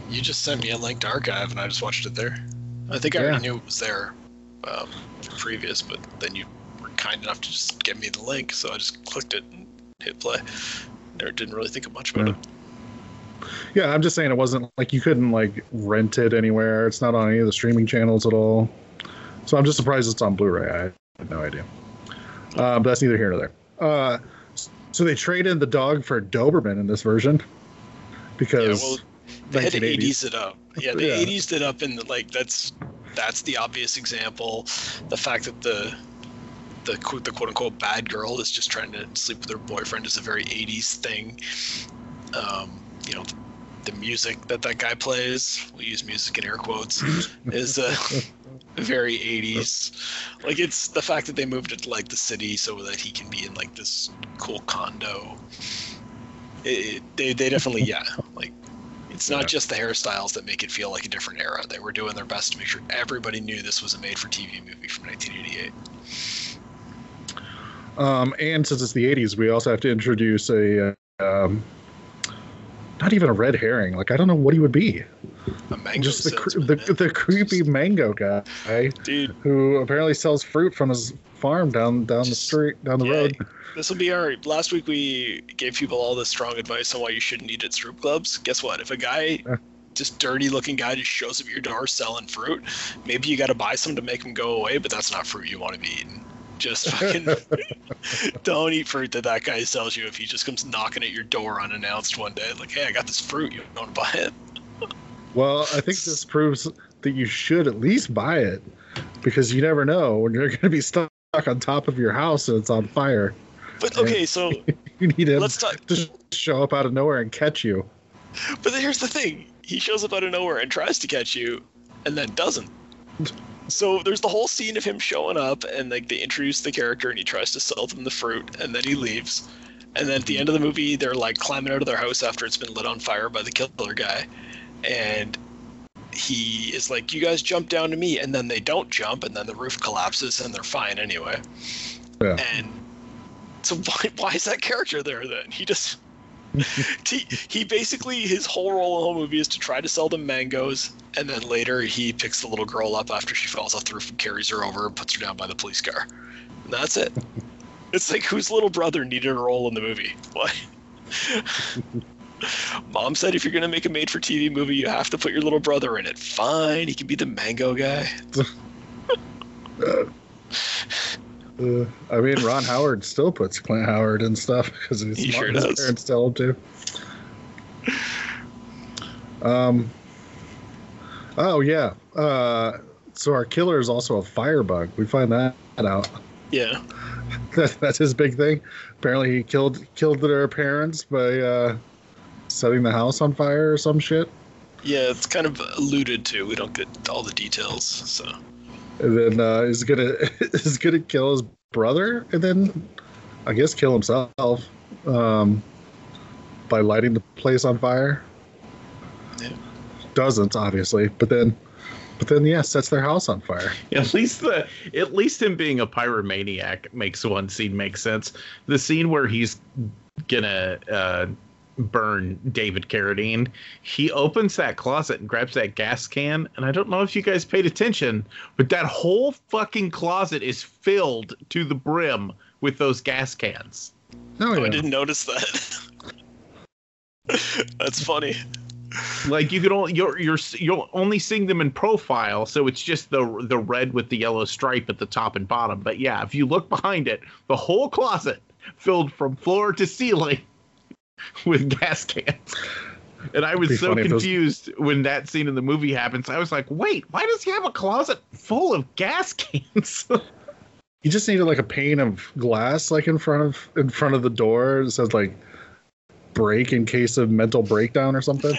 You just sent me a linked archive, and I just watched it there. I think I yeah. already knew it was there um, previous, but then you were kind enough to just give me the link, so I just clicked it and hit play. Never didn't really think much about yeah. it. Yeah, I'm just saying it wasn't like you couldn't like rent it anywhere. It's not on any of the streaming channels at all. So I'm just surprised it's on Blu-ray. I had no idea. Uh, but that's neither here nor there. Uh, so they traded the dog for a Doberman in this version because yeah, well, they had to eighties it up. Yeah, the yeah. eighties did up, and like that's that's the obvious example. The fact that the the quote the quote unquote bad girl is just trying to sleep with her boyfriend is a very eighties thing. Um, you know, the, the music that that guy plays, we use music in air quotes, is a. Uh, very eighties. Like, it's the fact that they moved it to like the city so that he can be in like this cool condo. It, it, they they definitely yeah like it's not yeah. just the hairstyles that make it feel like a different era. They were doing their best to make sure everybody knew this was a made-for-T V movie from nineteen eighty-eight. Um, and since it's the eighties, we also have to introduce a um, not even a red herring. Like, I don't know what he would be. Just the the, the the creepy just, mango guy, dude, who apparently sells fruit from his farm down down just, the street down the yeah, road. This will be our last week. We gave people all this strong advice on why you shouldn't eat at strip clubs. Guess what? If a guy, yeah. just dirty looking guy, just shows up at your door selling fruit, maybe you got to buy some to make him go away. But that's not fruit you want to be eating. Just fucking don't eat fruit that that guy sells you if he just comes knocking at your door unannounced one day. Like, hey, I got this fruit. You want to buy it? Well, I think this proves that you should at least buy it, because you never know when you're going to be stuck on top of your house and it's on fire. But okay, so you need him let's talk. to show up out of nowhere and catch you. But here's the thing. He shows up out of nowhere and tries to catch you and then doesn't. So there's the whole scene of him showing up and like they introduce the character and he tries to sell them the fruit and then he leaves. And then at the end of the movie, they're like climbing out of their house after it's been lit on fire by the killer guy. And he is like, you guys jump down to me, and then they don't jump, and then the roof collapses, and they're fine anyway. Yeah. And so why why is that character there then? He just he, he basically his whole role in the whole movie is to try to sell them mangoes, and then later he picks the little girl up after she falls off the roof and carries her over and puts her down by the police car. And that's it. It's like, whose little brother needed a role in the movie? Why? Mom said if you're going to make a made-for-T V movie, you have to put your little brother in it. Fine, he can be the mango guy. uh, uh, I mean, Ron Howard still puts Clint Howard and stuff because his, he sure his parents tell him to. Um. Oh, yeah. Uh, so our killer is also a firebug. We find that out. Yeah. that, that's his big thing. Apparently he killed, killed their parents by... Uh, setting the house on fire or some shit. Yeah, it's kind of alluded to. We don't get all the details, so. And then uh, he's gonna he's gonna kill his brother, and then I guess kill himself um, by lighting the place on fire. Yeah. Doesn't obviously, but then, but then yeah, sets their house on fire. Yeah, at least the at least him being a pyromaniac makes one scene make sense. The scene where he's gonna. Uh, burn David Carradine. He opens that closet and grabs that gas can, and I don't know if you guys paid attention, but that whole fucking closet is filled to the brim with those gas cans. Oh, yeah. Oh, I didn't notice that. That's funny. Like you could only you're you're you're only seeing them in profile, so it's just the the red with the yellow stripe at the top and bottom. But yeah, if you look behind it, the whole closet filled from floor to ceiling with gas cans. And I was so confused those... when that scene in the movie happens. I was like, wait, why does he have a closet full of gas cans? You just needed like a pane of glass, like in front of in front of the door. It says like break in case of mental breakdown or something.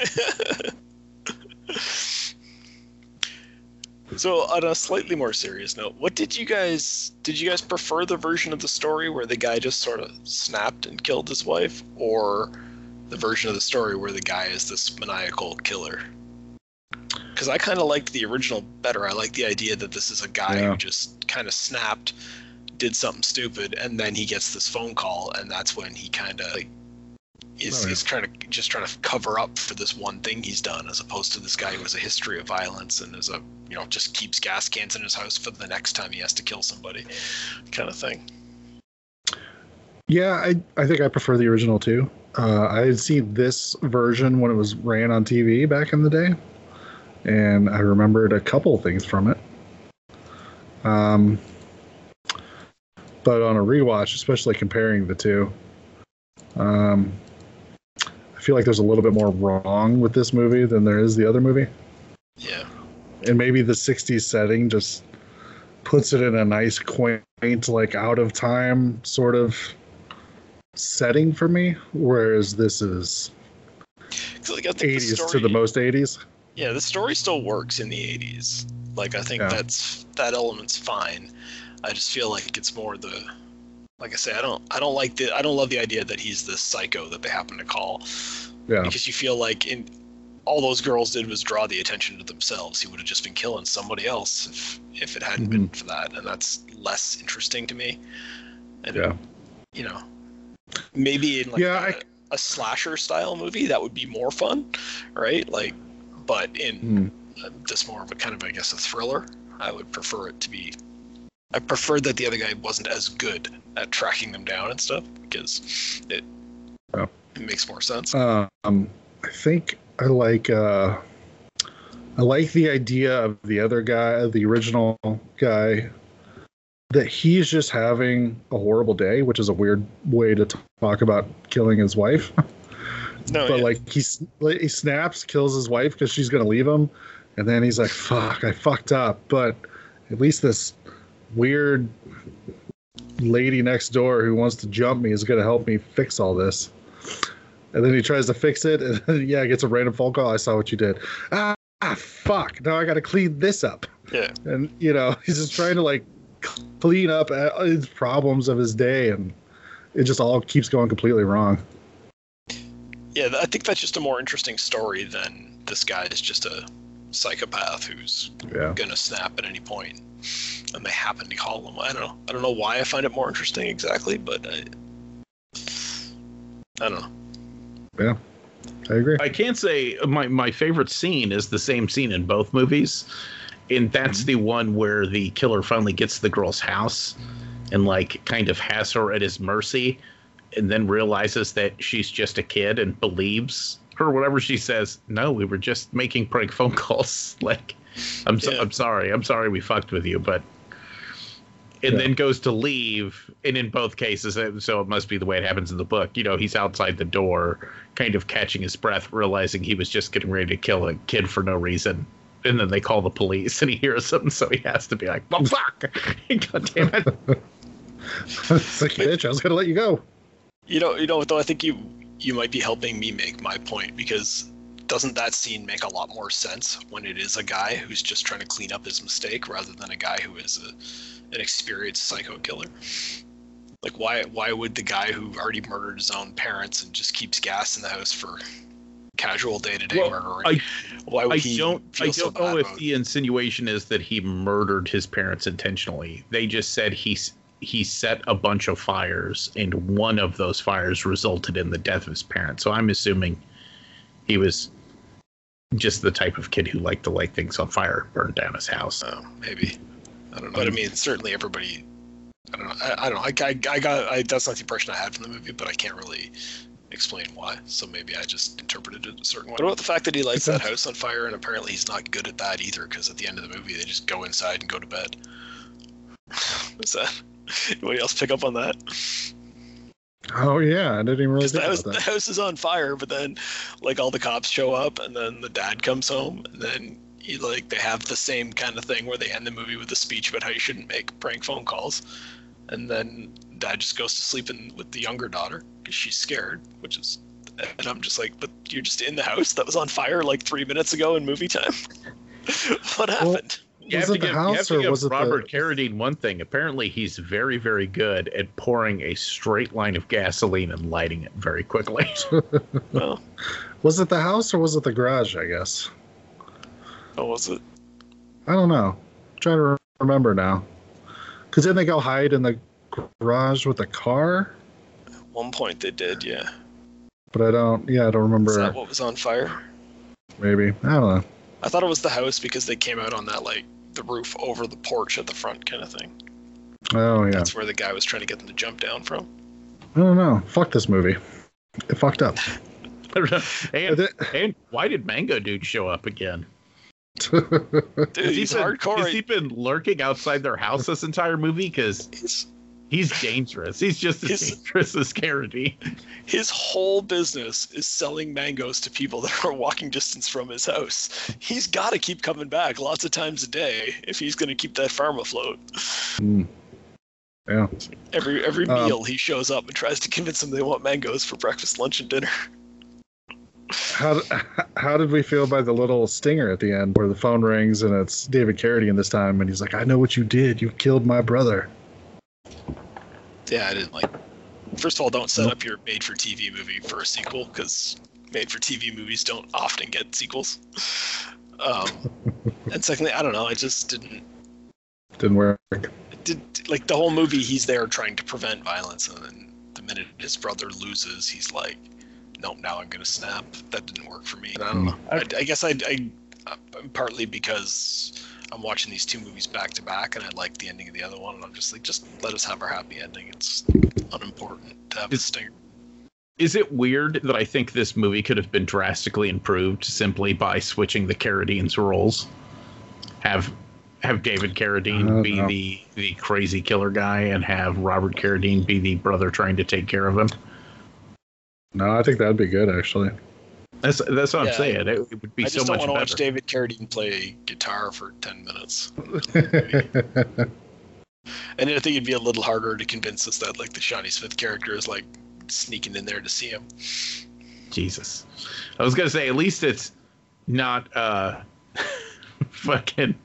So on a slightly more serious note, what did you guys did you guys prefer the version of the story where the guy just sort of snapped and killed his wife, or the version of the story where the guy is this maniacal killer? Because I kind of liked the original better. I like the idea that this is a guy yeah. who just kind of snapped, did something stupid, and then he gets this phone call, and that's when he kind of is, oh, yeah. is trying to just trying to cover up for this one thing he's done, as opposed to this guy who has a history of violence and is a you know just keeps gas cans in his house for the next time he has to kill somebody, kind of thing. Yeah, I I think I prefer the original too. Uh, I had seen this version when it was ran on T V back in the day, and I remembered a couple things from it. Um, but on a rewatch, especially comparing the two, um, I feel like there's a little bit more wrong with this movie than there is the other movie. Yeah. And maybe the sixties setting just puts it in a nice, quaint, like out of time sort of setting for me, whereas this is like, I think eighties the story, to the most eighties. Yeah, the story still works in the eighties. Like I think yeah. that's that element's fine. I just feel like it's more the like I say, I don't I don't like the I don't love the idea that he's the psycho that they happen to call. Yeah. Because you feel like in all those girls did was draw the attention to themselves. He would have just been killing somebody else if if it hadn't mm-hmm. been for that, and that's less interesting to me. And yeah. you know, maybe in like yeah, a, I... a slasher style movie that would be more fun, right? Like, but in mm. this more of a kind of I guess a thriller, I would prefer it to be. I preferred that the other guy wasn't as good at tracking them down and stuff because it, oh. it makes more sense. Um, I think I like uh, I like the idea of the other guy, the original guy. That he's just having a horrible day, which is a weird way to talk about killing his wife. No, but yeah. like he, he snaps, kills his wife because she's going to leave him. And then he's like, fuck, I fucked up. But at least this weird lady next door who wants to jump me is going to help me fix all this. And then he tries to fix it. And then, yeah, gets a random phone call. I saw what you did. Ah, ah fuck. Now I got to clean this up. Yeah. And, you know, he's just trying to like, clean up his problems of his day, and it just all keeps going completely wrong. Yeah, I think that's just a more interesting story than this guy is just a psychopath who's yeah. gonna snap at any point, and they happen to call him. I don't know. I don't know why I find it more interesting exactly, but I, I don't know. Yeah, I agree. I can't say my my favorite scene is the same scene in both movies. And that's the one where the killer finally gets to the girl's house and, like, kind of has her at his mercy and then realizes that she's just a kid and believes her whatever she says. No, we were just making prank phone calls. Like, I'm so, yeah. I'm sorry. I'm sorry we fucked with you. But and yeah. then goes to leave. And in both cases, so it must be the way it happens in the book. You know, he's outside the door, kind of catching his breath, realizing he was just getting ready to kill a kid for no reason. And then they call the police, and he hears something, so he has to be like, well, fuck! God damn it. It's like, bitch, I was going to let you go. You know, you know, though, I think you you might be helping me make my point, because doesn't that scene make a lot more sense when it is a guy who's just trying to clean up his mistake rather than a guy who is a, an experienced psycho killer? Like, why why would the guy who already murdered his own parents and just keeps gas in the house for... casual day-to-day well, murder. I, Why would I he don't, I don't so know if about? The insinuation is that he murdered his parents intentionally. They just said he he set a bunch of fires, and one of those fires resulted in the death of his parents. So I'm assuming he was just the type of kid who liked to light things on fire, burn down his house. Oh, maybe. I don't know. But I mean, certainly everybody. I don't know. I, I don't know. I, I, I got. I, that's not the impression I had from the movie, but I can't really explain why, so maybe I just interpreted it a certain way. What about the fact that he lights that house on fire, and apparently he's not good at that either, because at the end of the movie they just go inside and go to bed. What's that? Anybody else pick up on that? Oh yeah, I didn't even really think about that. The house is on fire, but then like all the cops show up, and then the dad comes home, and then he like they have the same kind of thing where they end the movie with a speech about how you shouldn't make prank phone calls, and then dad just goes to sleep in with the younger daughter because she's scared, which is, and I'm just like, but you're just in the house that was on fire like three minutes ago in movie time. What happened? Well, You was have it to the give, house you have or to give was Robert the... Carradine one thing. Apparently, he's very, very good at pouring a straight line of gasoline and lighting it very quickly. Well, was it the house or was it the garage, I guess? Oh, was it? I don't know. I'm trying to re- remember now. Because then they go hide in the garage with the car? At one point they did, yeah. But I don't, yeah, I don't remember. Is that what was on fire? Maybe. I don't know. I thought it was the house because they came out on that, like, the roof over the porch at the front kind of thing. Oh, yeah. That's where the guy was trying to get them to jump down from. I don't know. Fuck this movie. It fucked up. and, and why did Mango Dude show up again? Dude, he's been, hardcore. Has he been lurking outside their house this entire movie? Because he's dangerous. He's just as his, dangerous as Carradine. His whole business is selling mangoes to people that are walking distance from his house. He's got to keep coming back lots of times a day if he's going to keep that farm afloat. Mm. Yeah. Every every um, meal he shows up and tries to convince them they want mangoes for breakfast, lunch, and dinner. How how did we feel by the little stinger at the end where the phone rings and it's David Carradine this time and he's like, I know what you did. You killed my brother. Yeah, I didn't like it. First of all, don't set up your made-for-T V movie for a sequel, because made-for-T V movies don't often get sequels. Um, and secondly, I don't know, it just didn't... Didn't work. It did, like, the whole movie, he's there trying to prevent violence, and then the minute his brother loses, he's like, nope, now I'm going to snap. That didn't work for me. And I don't know. I, I guess I, I, I'm partly because... I'm watching these two movies back to back, and I like the ending of the other one, and I'm just like, just let us have our happy ending. It's unimportant to have is, a stinger. Is it weird that I think this movie could have been drastically improved simply by switching the Carradine's roles? Have have David Carradine be know. the the crazy killer guy, and have Robert Carradine be the brother trying to take care of him? No, I think that'd be good, actually. That's that's what yeah, I'm saying. It, it would be so much better. I just don't want to watch David Carradine play guitar for ten minutes. And I think it'd be a little harder to convince us that like the Shawnee Smith character is like sneaking in there to see him. Jesus, I was gonna say at least it's not uh, fucking.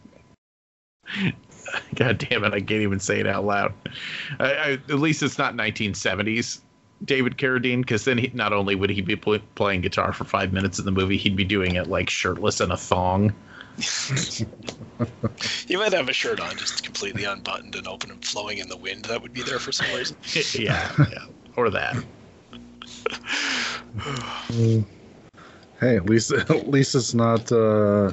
God damn it! I can't even say it out loud. I, I, at least it's not nineteen seventies. David Carradine, because then he, not only would he be pl- playing guitar for five minutes in the movie, he'd be doing it like shirtless and a thong. He might have a shirt on, just completely unbuttoned and open and flowing in the wind. That would be there for some reason. yeah, yeah, or that. Hey, at least at least it's not uh,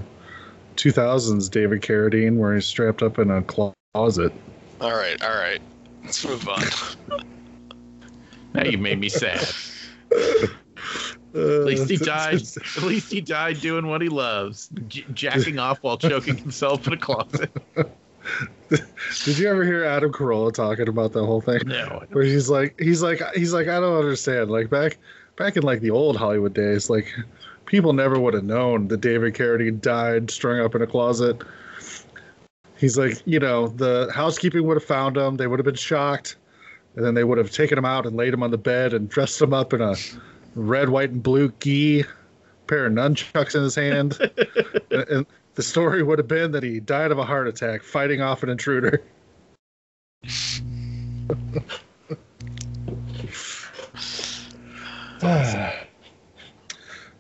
two thousands David Carradine where he's strapped up in a closet. All right, all right, let's move on. Now you made me sad. At least he died. At least he died doing what he loves, j- jacking off while choking himself in a closet. Did you ever hear Adam Carolla talking about that whole thing? No. Where he's like, he's like, he's like, I don't understand. Like back, back in like the old Hollywood days, like people never would have known that David Carradine died strung up in a closet. He's like, you know, the housekeeping would have found him. They would have been shocked. And then they would have taken him out and laid him on the bed and dressed him up in a red, white, and blue gi, pair of nunchucks in his hand. and, and the story would have been that he died of a heart attack fighting off an intruder. uh,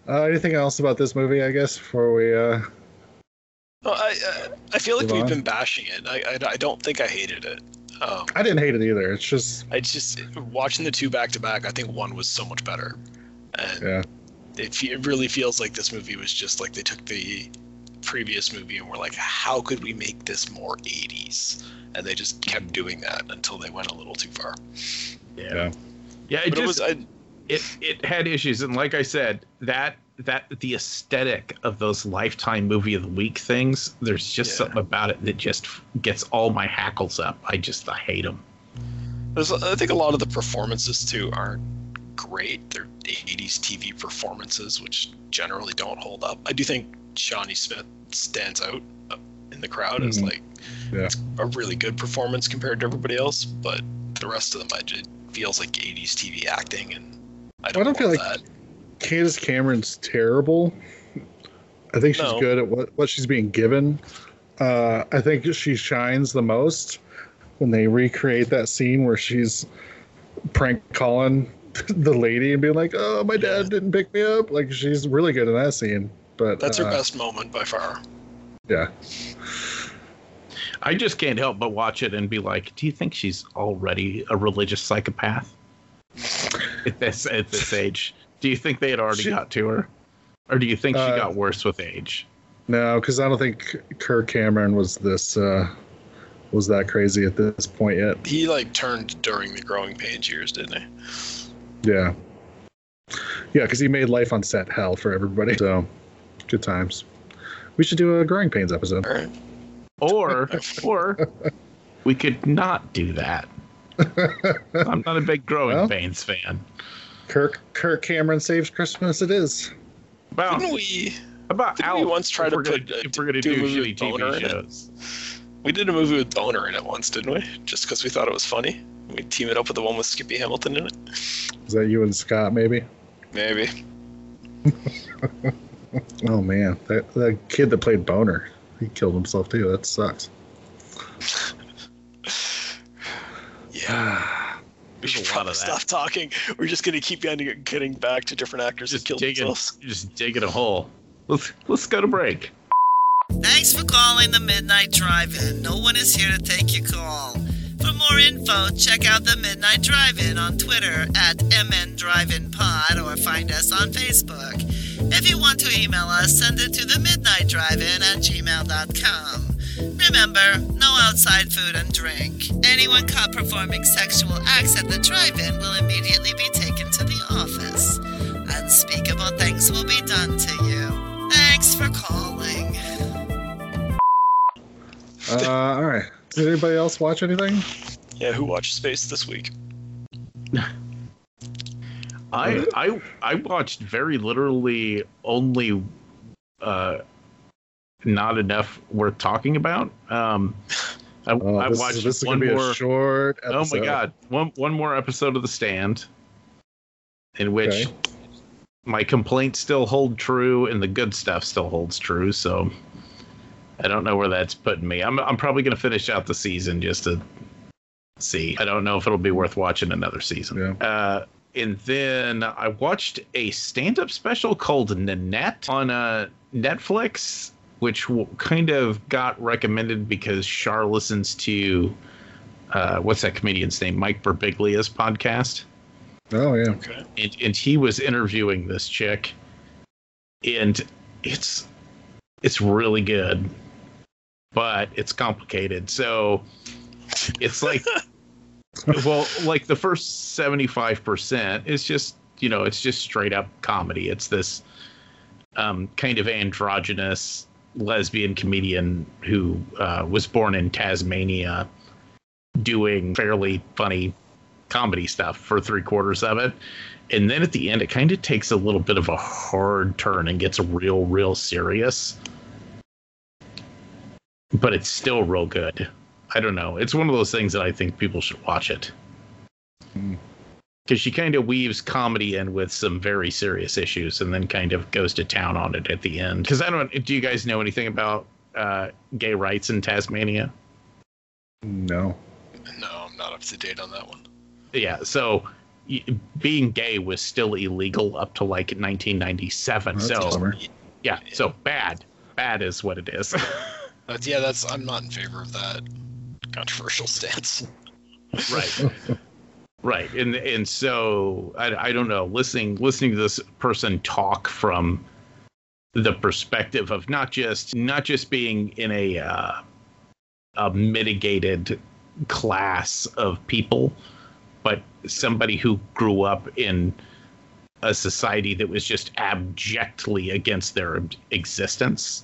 anything else about this movie, I guess, before we... Uh, well, I uh, I feel like we've on? been bashing it. I, I, I don't think I hated it. Um, I didn't hate it either. It's just I just watching the two back to back. I think one was so much better, and yeah. it, fe- it really feels like this movie was just like they took the previous movie and were like, how could we make this more eighties? And they just kept doing that until they went a little too far. Yeah, yeah. It but just it was, I, it it had issues, and like I said, that that the aesthetic of those Lifetime Movie of the Week things, there's just yeah. something about it that just gets all my hackles up. I just I hate them. There's, I think a lot of the performances too aren't great. They're eighties T V performances, which generally don't hold up. I do think Shawnee Smith stands out in the crowd mm-hmm. as like yeah. it's a really good performance compared to everybody else, but the rest of them, I just feels like eighties T V acting, and I don't, I don't feel like that. Candace Cameron's terrible. I think she's no. good at what, what she's being given. Uh, I think she shines the most when they recreate that scene where she's prank calling the lady and being like, "Oh, my dad yeah. didn't pick me up." Like, she's really good in that scene. But that's uh, her best moment by far. Yeah. I just can't help but watch it and be like, do you think she's already a religious psychopath at this at this age? Do you think they had already she, got to her? Or do you think uh, she got worse with age? No, because I don't think Kirk Cameron was this uh, was that crazy at this point yet. He like turned during the Growing Pains years, didn't he? Yeah. Yeah, because he made life on set hell for everybody. So, good times. We should do a Growing Pains episode. All right. Or, or we could not do that. I'm not a big Growing well, Pains fan. Kirk Kirk Cameron Saves Christmas it is. Well, didn't we, about didn't Alf, we once try to we're put... Gonna, uh, we're going to do, do shitty T V shows. We did a movie with Boner in it once, didn't we? Just because we thought it was funny. We team it up with the one with Skippy Hamilton in it. Is that you and Scott, maybe? Maybe. Oh, man. That, that kid that played Boner... He killed himself too. That sucks. Yeah, we should probably stop talking. We're just gonna keep getting back to different actors just who killed themselves. In, just digging a hole. Let's let's go to break. Thanks for calling the Midnight Drive-In. No one is here to take your call. For more info, check out the Midnight Drive-In on Twitter at M N Drive In Pod or find us on Facebook. If you want to email us, send it to the midnight drive in at gmail dot com. Remember, no outside food and drink. Anyone caught performing sexual acts at the drive-in will immediately be taken to the office. Unspeakable things will be done to you. Thanks for calling. Uh, all right. Did anybody else watch anything? Yeah, who watched Spaced this week? I, I I watched very literally only uh, not enough worth talking about. Um, I, oh, I this, watched this is one gonna be more a short episode. Oh my god, one one more episode of The Stand, in which okay. my complaints still hold true and the good stuff still holds true. So I don't know where that's putting me. I'm I'm probably gonna finish out the season just to see. I don't know if it'll be worth watching another season. Yeah. Uh, And then I watched a stand-up special called Nanette on uh, Netflix, which w- kind of got recommended because Char listens to, uh, what's that comedian's name? Mike Birbiglia's podcast. Oh, yeah. Okay. And, and he was interviewing this chick. And it's it's really good, but it's complicated. So it's like... Well, like the first seventy-five percent is just, you know, it's just straight up comedy. It's this um, kind of androgynous lesbian comedian who uh, was born in Tasmania doing fairly funny comedy stuff for three quarters of it. And then at the end, it kind of takes a little bit of a hard turn and gets real, real serious. But it's still real good. I don't know. It's one of those things that I think people should watch it. Because she kind of weaves comedy in with some very serious issues and then kind of goes to town on it at the end. Because I don't... Do you guys know anything about uh, gay rights in Tasmania? No. No, I'm not up to date on that one. Yeah, so being gay was still illegal up to like nineteen ninety-seven. Oh, so, yeah, so bad. Bad is what it is. But yeah, that's... I'm not in favor of that. Controversial stance. Right. Right. And and so I, I don't know, listening listening to this person talk from the perspective of not just not just being in a uh, a mitigated class of people, but somebody who grew up in a society that was just abjectly against their existence,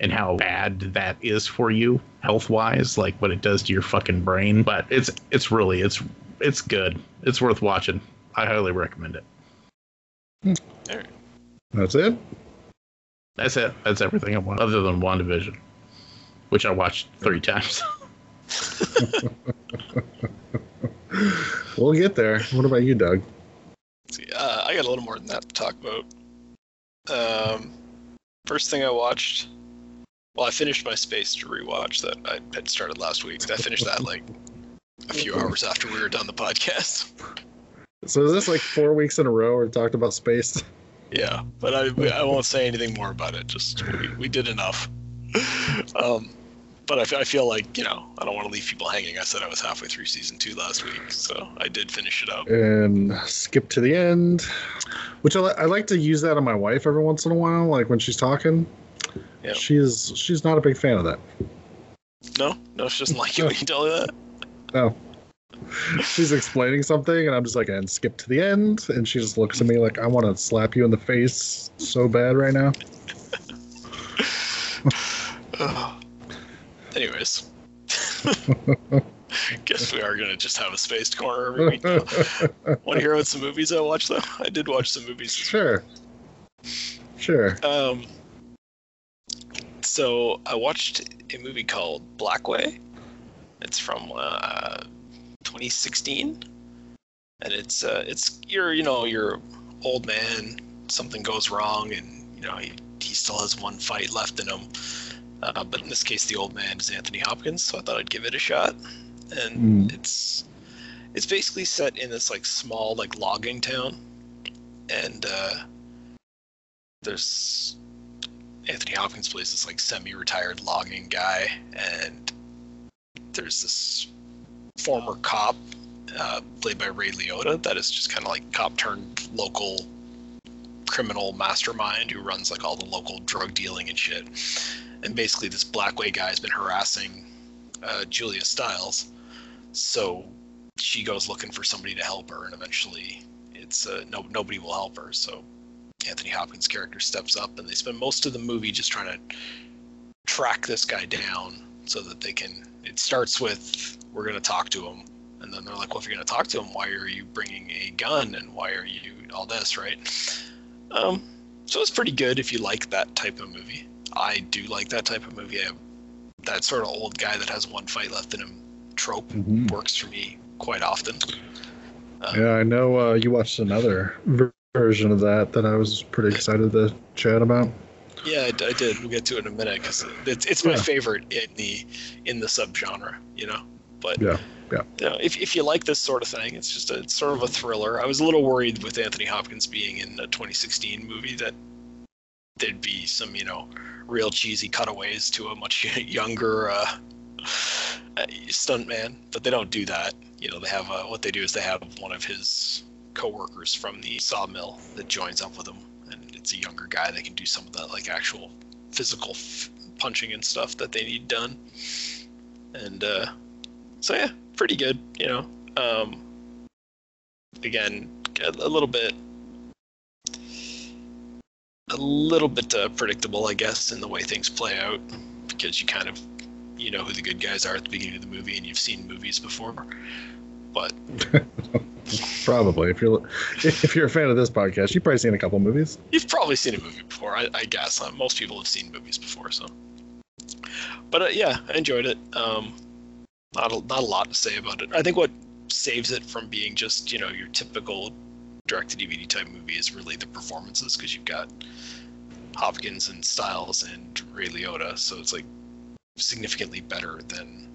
and how bad that is for you health-wise, like what it does to your fucking brain. But it's it's really, it's it's good. It's worth watching. I highly recommend it. There. That's it? That's it. That's everything I want, other than WandaVision, which I watched three times. We'll get there. What about you, Doug? See, uh, I got a little more than that to talk about. Um, first thing I watched... Well, I finished my Spaced rewatch that I had started last week. I finished that like a few hours after we were done the podcast. So is this like four weeks in a row we talked about Spaced? Yeah, but I I won't say anything more about it. Just we, we did enough. Um, but I, I feel like, you know, I don't want to leave people hanging. I said I was halfway through season two last week, so I did finish it up. And skip to the end, which I, I like to use that on my wife every once in a while, like when she's talking. Yep. She's she's not a big fan of that. No, no, she doesn't like it when you tell her that. No, she's explaining something, and I'm just like, and skip to the end, and she just looks at me like, I want to slap you in the face so bad right now. uh, anyways, guess we are gonna just have a Spaced corner every week now. Want to hear about some movies I watched though? I did watch some movies. Sure, sure. Um. So I watched a movie called Blackway. It's from uh, twenty sixteen, and it's uh, it's you're you know you're old man. Something goes wrong, and you know he, he still has one fight left in him. Uh, but in this case, the old man is Anthony Hopkins. So I thought I'd give it a shot. And mm. it's it's basically set in this like small like logging town, and uh, there's. Anthony Hopkins plays this like semi-retired logging guy, and there's this former cop uh, played by Ray Liotta that is just kind of like cop turned local criminal mastermind who runs like all the local drug dealing and shit. And basically this Blackway guy has been harassing uh, Julia Stiles, so she goes looking for somebody to help her, and eventually it's uh, no nobody will help her, so Anthony Hopkins' character steps up, and they spend most of the movie just trying to track this guy down so that they can... It starts with, we're going to talk to him. And then they're like, well, if you're going to talk to him, why are you bringing a gun? And why are you all this, right? Um, so it's pretty good if you like that type of movie. I do like that type of movie. I, that sort of old guy that has one fight left in him trope mm-hmm. works for me quite often. Um, yeah, I know uh, you watched another... version of that that I was pretty excited to chat about. Yeah, I, I did. We'll get to it in a minute because it's it's my yeah. favorite in the in the subgenre, you know. But yeah, yeah. You know, if if you like this sort of thing, it's just a it's sort of a thriller. I was a little worried with Anthony Hopkins being in a twenty sixteen movie that there'd be some you know real cheesy cutaways to a much younger uh, stuntman, but they don't do that. You know, they have a, what they do is they have one of his co-workers from the sawmill that joins up with him, and it's a younger guy that can do some of the like actual physical f- punching and stuff that they need done. And uh so yeah, pretty good, you know. Um again, a, a little bit a little bit uh, predictable, I guess, in the way things play out, because you kind of you know who the good guys are at the beginning of the movie, and you've seen movies before. But probably, if you're if you're a fan of this podcast, you've probably seen a couple movies. You've probably seen a movie before, I, I guess. Uh, most people have seen movies before, so. But uh, yeah, I enjoyed it. Um, not a, not a lot to say about it. I think what saves it from being just you know your typical direct-to-D V D type movie is really the performances, because you've got Hopkins and Stiles and Ray Liotta, so it's like significantly better than.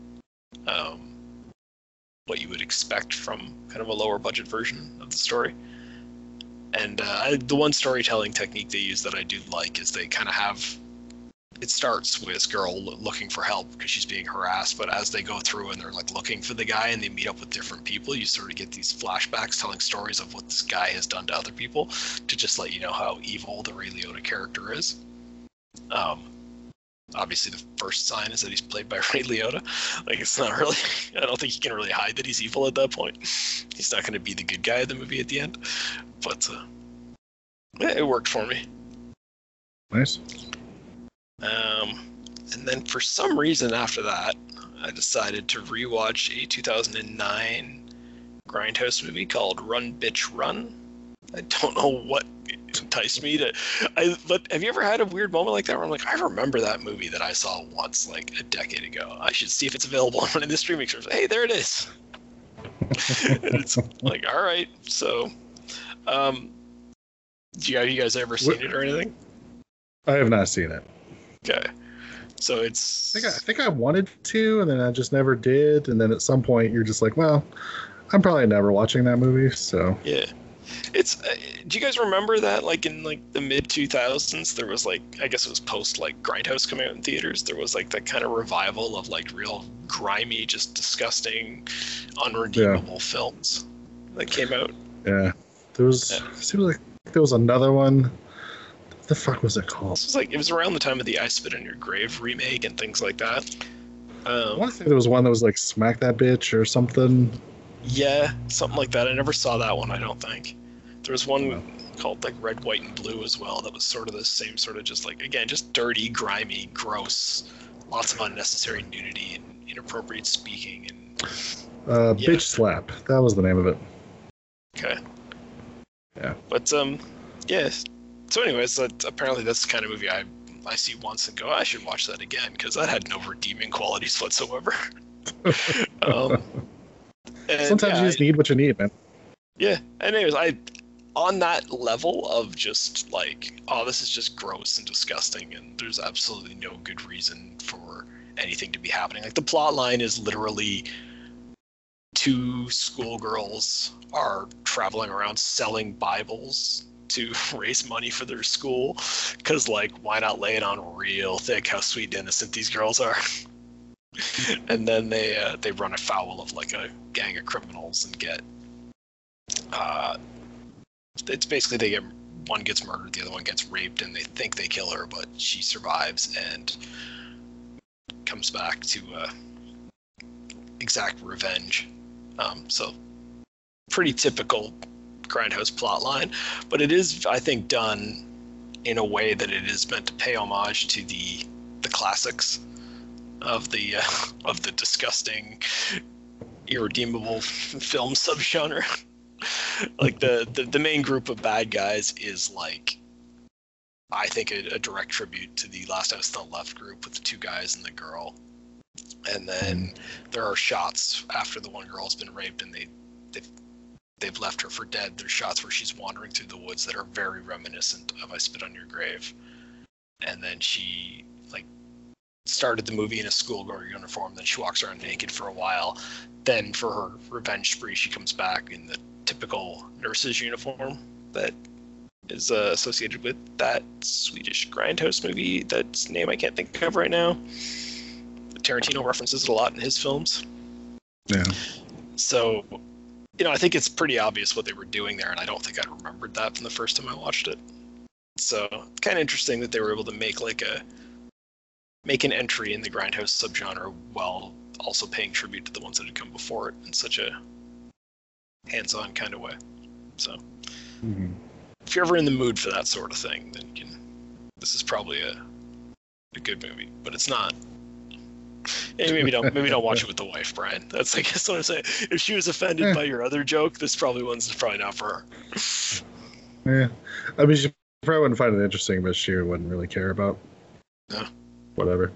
Um, what you would expect from kind of a lower budget version of the story. And uh, I, the one storytelling technique they use that I do like is they kind of have, it starts with this girl looking for help because she's being harassed, but as they go through and they're like looking for the guy and they meet up with different people, you sort of get these flashbacks telling stories of what this guy has done to other people to just let you know how evil the Ray Liotta character is. Um, Obviously, the first sign is that he's played by Ray Liotta. Like, it's not really... I don't think he can really hide that he's evil at that point. He's not going to be the good guy of the movie at the end. But uh, It worked for me. Nice. Um, and then for some reason after that, I decided to rewatch a two thousand nine Grindhouse movie called Run Bitch Run. I don't know what enticed me to. I but have you ever had a weird moment like that where I'm like, I remember that movie that I saw once like a decade ago. I should see if it's available on one of the streaming services. Hey, there it is. And it's like, all right. So, um, do you, have you guys ever seen what, it or anything? I have not seen it. Okay. So it's. I think I, I think I wanted to, and then I just never did. And then at some point, you're just like, well, I'm probably never watching that movie. So yeah. It's. Uh, do you guys remember that? Like in like the mid two thousands, there was like I guess it was post like Grindhouse coming out in theaters. There was like that kind of revival of like real grimy, just disgusting, unredeemable yeah. films that came out. Yeah, there was. Yeah. It seems like there was another one. What the fuck was it called? This was like it was around the time of the I Spit on Your Grave remake and things like that. Um, I want to say there was one that was like Smack That Bitch or something. Yeah, something like that. I never saw that one, I don't think. There was one yeah. called, like, Red, White, and Blue as well that was sort of the same sort of just, like, again, just dirty, grimy, gross, lots of unnecessary nudity and inappropriate speaking. And uh, yeah. Bitch Slap. That was the name of it. Okay. Yeah. But, um, yeah. So anyways, that, apparently that's the kind of movie I, I see once and go, I should watch that again, because that had no redeeming qualities whatsoever. um... And sometimes yeah, you just need what you need, man. Yeah. And anyways, I on that level of just like, oh, this is just gross and disgusting, and there's absolutely no good reason for anything to be happening. Like the plot line is literally two schoolgirls are traveling around selling Bibles to raise money for their school, because like, why not lay it on real thick how sweet and innocent these girls are. And then they uh, they run afoul of like a gang of criminals and get uh it's basically they get one gets murdered, the other one gets raped, and they think they kill her, but she survives and comes back to uh, exact revenge. Um, so pretty typical Grindhouse plotline, but it is I think done in a way that it is meant to pay homage to the the classics. Of the uh, of the disgusting, irredeemable film subgenre, like the, the the main group of bad guys is like, I think a, a direct tribute to the Last House on the Left group with the two guys and the girl, and then there are shots after the one girl's been raped and they they've, they've left her for dead. There's shots where she's wandering through the woods that are very reminiscent of I Spit on Your Grave, and then she like. Started the movie in a schoolgirl uniform, then she walks around naked for a while. Then for her revenge spree, she comes back in the typical nurse's uniform that is uh, associated with that Swedish Grindhouse movie that's name I can't think of right now. Tarantino references it a lot in his films. Yeah. So, you know, I think it's pretty obvious what they were doing there, and I don't think I remembered that from the first time I watched it. So, kind of interesting that they were able to make like a make an entry in the Grindhouse subgenre while also paying tribute to the ones that had come before it in such a hands-on kind of way. So, mm-hmm. if you're ever in the mood for that sort of thing, then you can, this is probably a a good movie, but it's not. Hey, maybe don't maybe don't watch it with the wife, Brian. That's I guess what I'm saying. If she was offended by your other joke, this probably one's probably not for her. Yeah, I mean, she probably wouldn't find it interesting, but she wouldn't really care about. No. Whatever.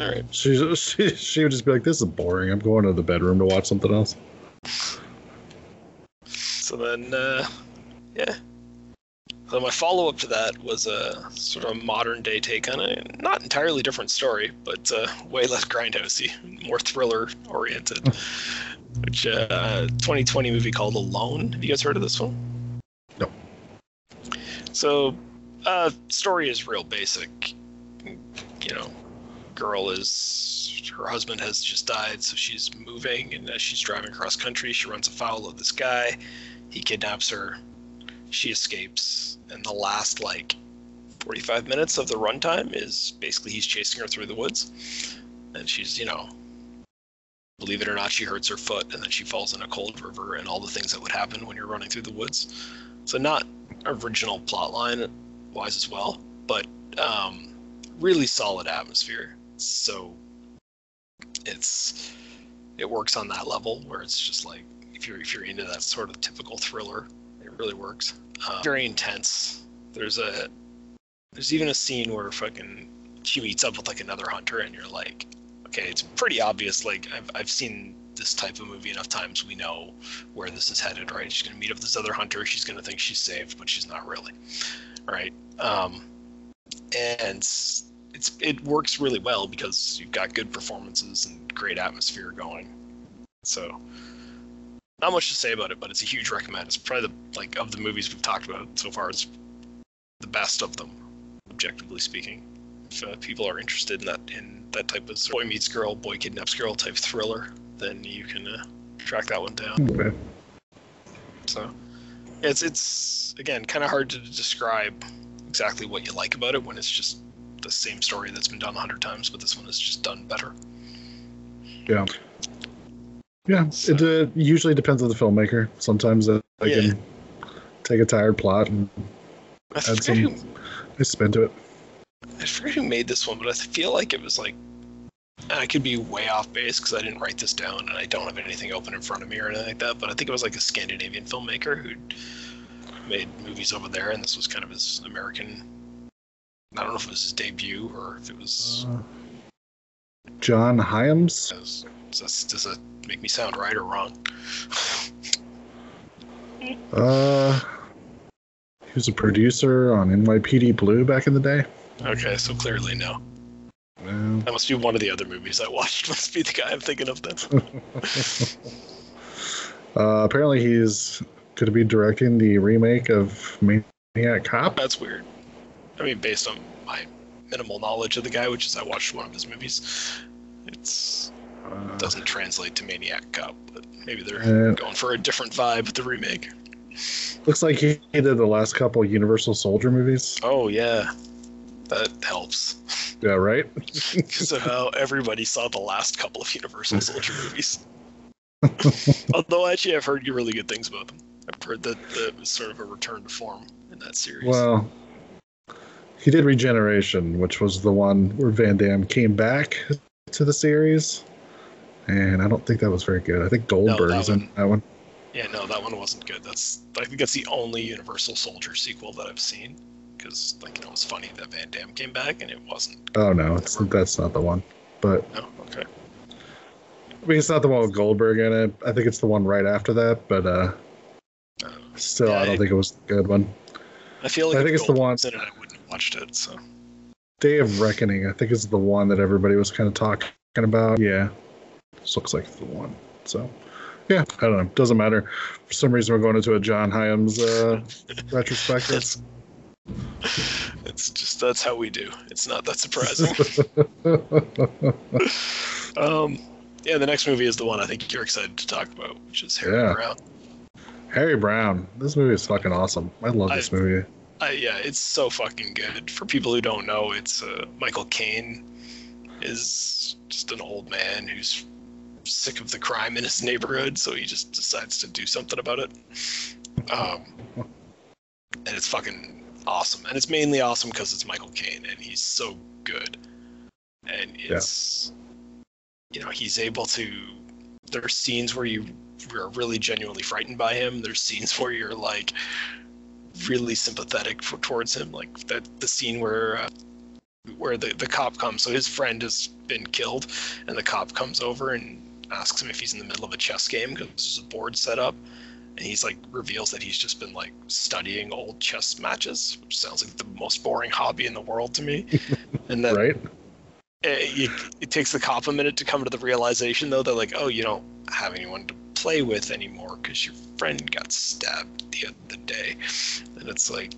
All right. She, she she would just be like, "This is boring. I'm going to the bedroom to watch something else." So then, uh, yeah. So my follow-up to that was a sort of a modern-day take on a not entirely different story, but uh, way less grindhousey, more thriller-oriented. Which uh, twenty twenty movie called Alone. Have you guys heard of this one? No. So, uh, story is real basic. You know, girl is her husband has just died, so she's moving, and as she's driving across country, she runs afoul of this guy. He kidnaps her. She escapes, and the last like forty-five minutes of the runtime is basically he's chasing her through the woods, and she's you know Believe it or not, she hurts her foot, and then she falls in a cold river, and all the things that would happen when you're running through the woods. So not original plotline wise as well, but um, really solid atmosphere. So it's it works on that level where it's just like if you're if you're into that sort of typical thriller, it really works. Um, very intense. There's a there's even a scene where fucking she meets up with like another hunter, and you're like, okay, it's pretty obvious. Like I've I've seen this type of movie enough times. We know where this is headed, right? She's gonna meet up with this other hunter. She's gonna think she's saved, but she's not really, right? Um, and it's it works really well because you've got good performances and great atmosphere going. So not much to say about it, but it's a huge recommend. It's probably the, like of the movies we've talked about so far, it's the best of them, objectively speaking. If uh, people are interested in that in that type of boy meets girl, boy kidnaps girl type thriller, then you can uh, track that one down. Okay. So it's it's again kind of hard to describe exactly what you like about it when it's just the same story that's been done a hundred times, but this one is just done better. Yeah. Yeah. So, it uh, usually depends on the filmmaker. Sometimes they yeah. can take a tired plot and I add some who, nice spin to it. I forget who made this one, but I feel like it was like, I could be way off base because I didn't write this down and I don't have anything open in front of me or anything like that, but I think it was like a Scandinavian filmmaker who made movies over there, and this was kind of his American, I don't know if it was his debut or if it was... Uh, John Hyams? Does, does, does that make me sound right or wrong? uh, he was a producer on N Y P D Blue back in the day. Okay, so clearly no. Well, that must be one of the other movies I watched. Must be the guy I'm thinking of then. uh, apparently he's going to be directing the remake of Maniac Cop. That's weird. I mean, based on my minimal knowledge of the guy, which is I watched one of his movies, it's uh, doesn't translate to Maniac Cop, but maybe they're uh, going for a different vibe with the remake. Looks like he did the last couple Universal Soldier movies. Oh, yeah. That helps. Yeah, right? Because of how everybody saw the last couple of Universal Soldier movies. Although, actually, I've heard really good things about them. I've heard that it was sort of a return to form in that series. Well, he did Regeneration, which was the one where Van Damme came back to the series. And I don't think that was very good. I think Goldberg no, is in that one. Yeah, no, that one wasn't good. That's I think that's the only Universal Soldier sequel that I've seen. Because, like, you know, it was funny that Van Damme came back, and it wasn't. Oh, no, it's, that's not the one. But oh, okay. I mean, it's not the one with Goldberg in it. I think it's the one right after that, but uh, uh, still, yeah, I don't I, think it was a good one. I feel like I think it's Goldberg's the one. In it, I wouldn't have watched it, so. Day of Reckoning, I think, is the one that everybody was kind of talking about. Yeah. This looks like the one. So, yeah, I don't know. Doesn't matter. For some reason, we're going into a John Hyams uh, retrospective. That's- It's just that's how we do. It's not that surprising. um, yeah, the next movie is the one I think you're excited to talk about, which is Harry yeah. Brown. Harry Brown. This movie is fucking awesome. I love I, this movie. I, yeah, it's so fucking good. For people who don't know, it's uh, Michael Caine is just an old man who's sick of the crime in his neighborhood, so he just decides to do something about it. Um, and it's fucking awesome, and it's mainly awesome because it's Michael Caine, and he's so good, and it's yeah. you know, he's able to, there's scenes where you are really genuinely frightened by him, there's scenes where you're like really sympathetic for, towards him, like that the scene where uh, where the, the cop comes, so his friend has been killed, and the cop comes over and asks him if he's in the middle of a chess game because there's a board set up. And he's like reveals that he's just been like studying old chess matches, which sounds like the most boring hobby in the world to me. And then right? it, it takes the cop a minute to come to the realization, though, that like, oh, you don't have anyone to play with anymore because your friend got stabbed the other day. And it's like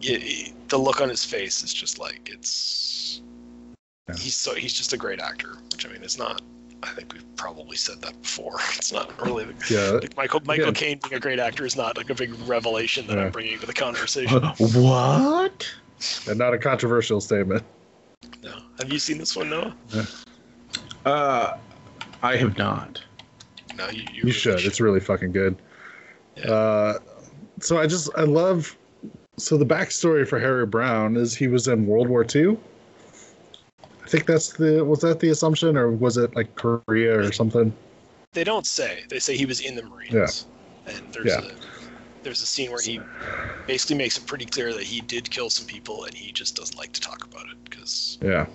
it, it, the look on his face is just like it's yeah. he's so he's just a great actor, which I mean, it's not. I think we've probably said that before. It's not really like, yeah. like Michael Michael yeah. Caine being a great actor is not like a big revelation that yeah. I'm bringing to the conversation. What? And not a controversial statement. No. Have you seen this one, Noah? Yeah. Uh, I have not. No, you, you, you should. should. It's really fucking good. Yeah. Uh, so I just, I love, so the backstory for Harry Brown is he was in World War Two. I think that's the, was that the assumption, or was it like Korea or something? They don't say. They say he was in the Marines. Yeah. And there's yeah. a there's a scene where he basically makes it pretty clear that he did kill some people, and he just doesn't like to talk about it because yeah,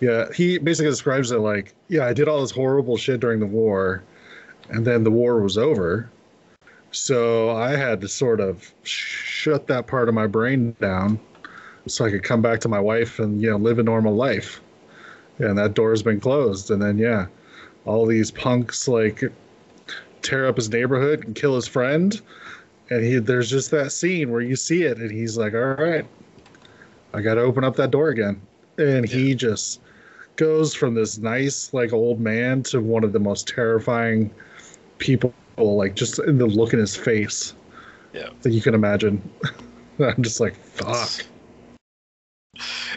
yeah. He basically describes it like, yeah, I did all this horrible shit during the war, and then the war was over, so I had to sort of shut that part of my brain down, so I could come back to my wife and, you know, live a normal life. And that door's been closed, and then yeah, all these punks like tear up his neighborhood and kill his friend. And he, there's just that scene where you see it, and he's like, all right, I got to open up that door again. And yeah. he just goes from this nice, like, old man to one of the most terrifying people, like, just in the look in his face yeah. that you can imagine. I'm just like, fuck.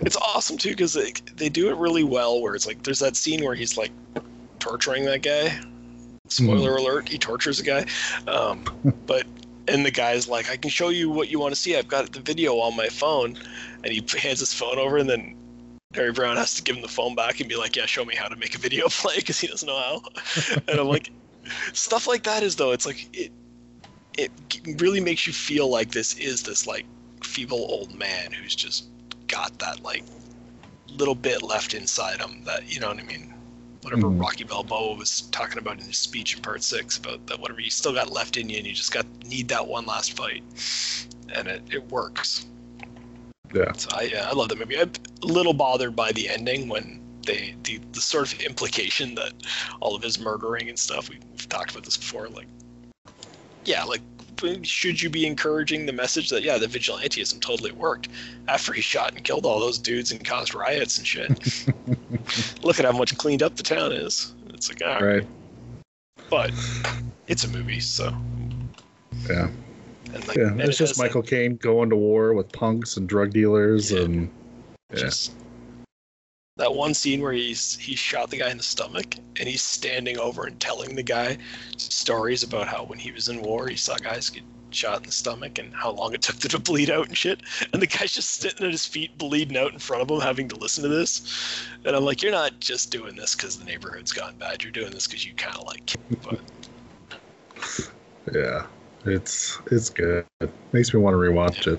It's awesome, too, because they, they do it really well, where it's like, there's that scene where he's, like, torturing that guy. Spoiler mm. alert, he tortures a guy. Um, but... And the guy's like, I can show you what you want to see. I've got the video on my phone. And he hands his phone over, and then Harry Brown has to give him the phone back and be like, yeah, show me how to make a video play, because he doesn't know how. And I'm like, stuff like that is, though, it's like, it it really makes you feel like this is this, like, feeble old man who's just got that, like, little bit left inside him that, you know what I mean? Whatever mm. Rocky Balboa was talking about in his speech in part six about that, whatever you still got left in you, and you just got need that one last fight, and it, it works. Yeah. So I uh, I love that movie. I'm a little bothered by the ending when they the, the sort of implication that all of his murdering and stuff. We, we've talked about this before. Like, yeah, like should you be encouraging the message that yeah, the vigilantism totally worked after he shot and killed all those dudes and caused riots and shit. Look at how much cleaned up the town is. It's like, all right. right. But it's a movie, so. Yeah. And like, yeah. And it's it just Michael Caine like, going to war with punks and drug dealers. Yeah. and yeah. Just that one scene where he's he shot the guy in the stomach, and he's standing over and telling the guy stories about how when he was in war, he saw guys get shot in the stomach and how long it took them to bleed out and shit, and the guy's just sitting at his feet bleeding out in front of him having to listen to this, and I'm like, you're not just doing this because the neighborhood's gone bad, you're doing this because you kind of like it. But yeah, it's it's good. It makes me want to rewatch yeah.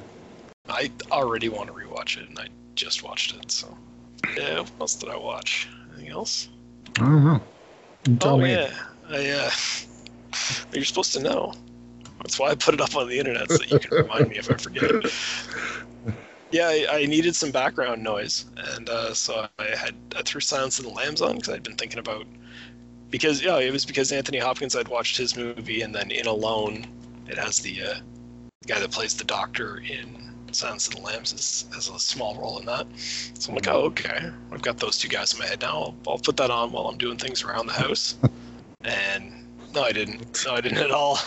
it. I already want to rewatch it, and I just watched it, so yeah. What else did I watch? Anything else? I don't know. You tell oh me. yeah I, uh, you're supposed to know. That's why I put it up on the internet, so that you can remind me if I forget. Yeah, I, I needed some background noise, and uh, so I had I threw Silence of the Lambs on because I'd been thinking about because yeah, it was because Anthony Hopkins, I'd watched his movie, and then in Alone, it has the uh, guy that plays the doctor in Silence of the Lambs is, has a small role in that. So I'm like, oh okay, I've got those two guys in my head now. I'll, I'll put that on while I'm doing things around the house, and. No, I didn't. No, I didn't at all.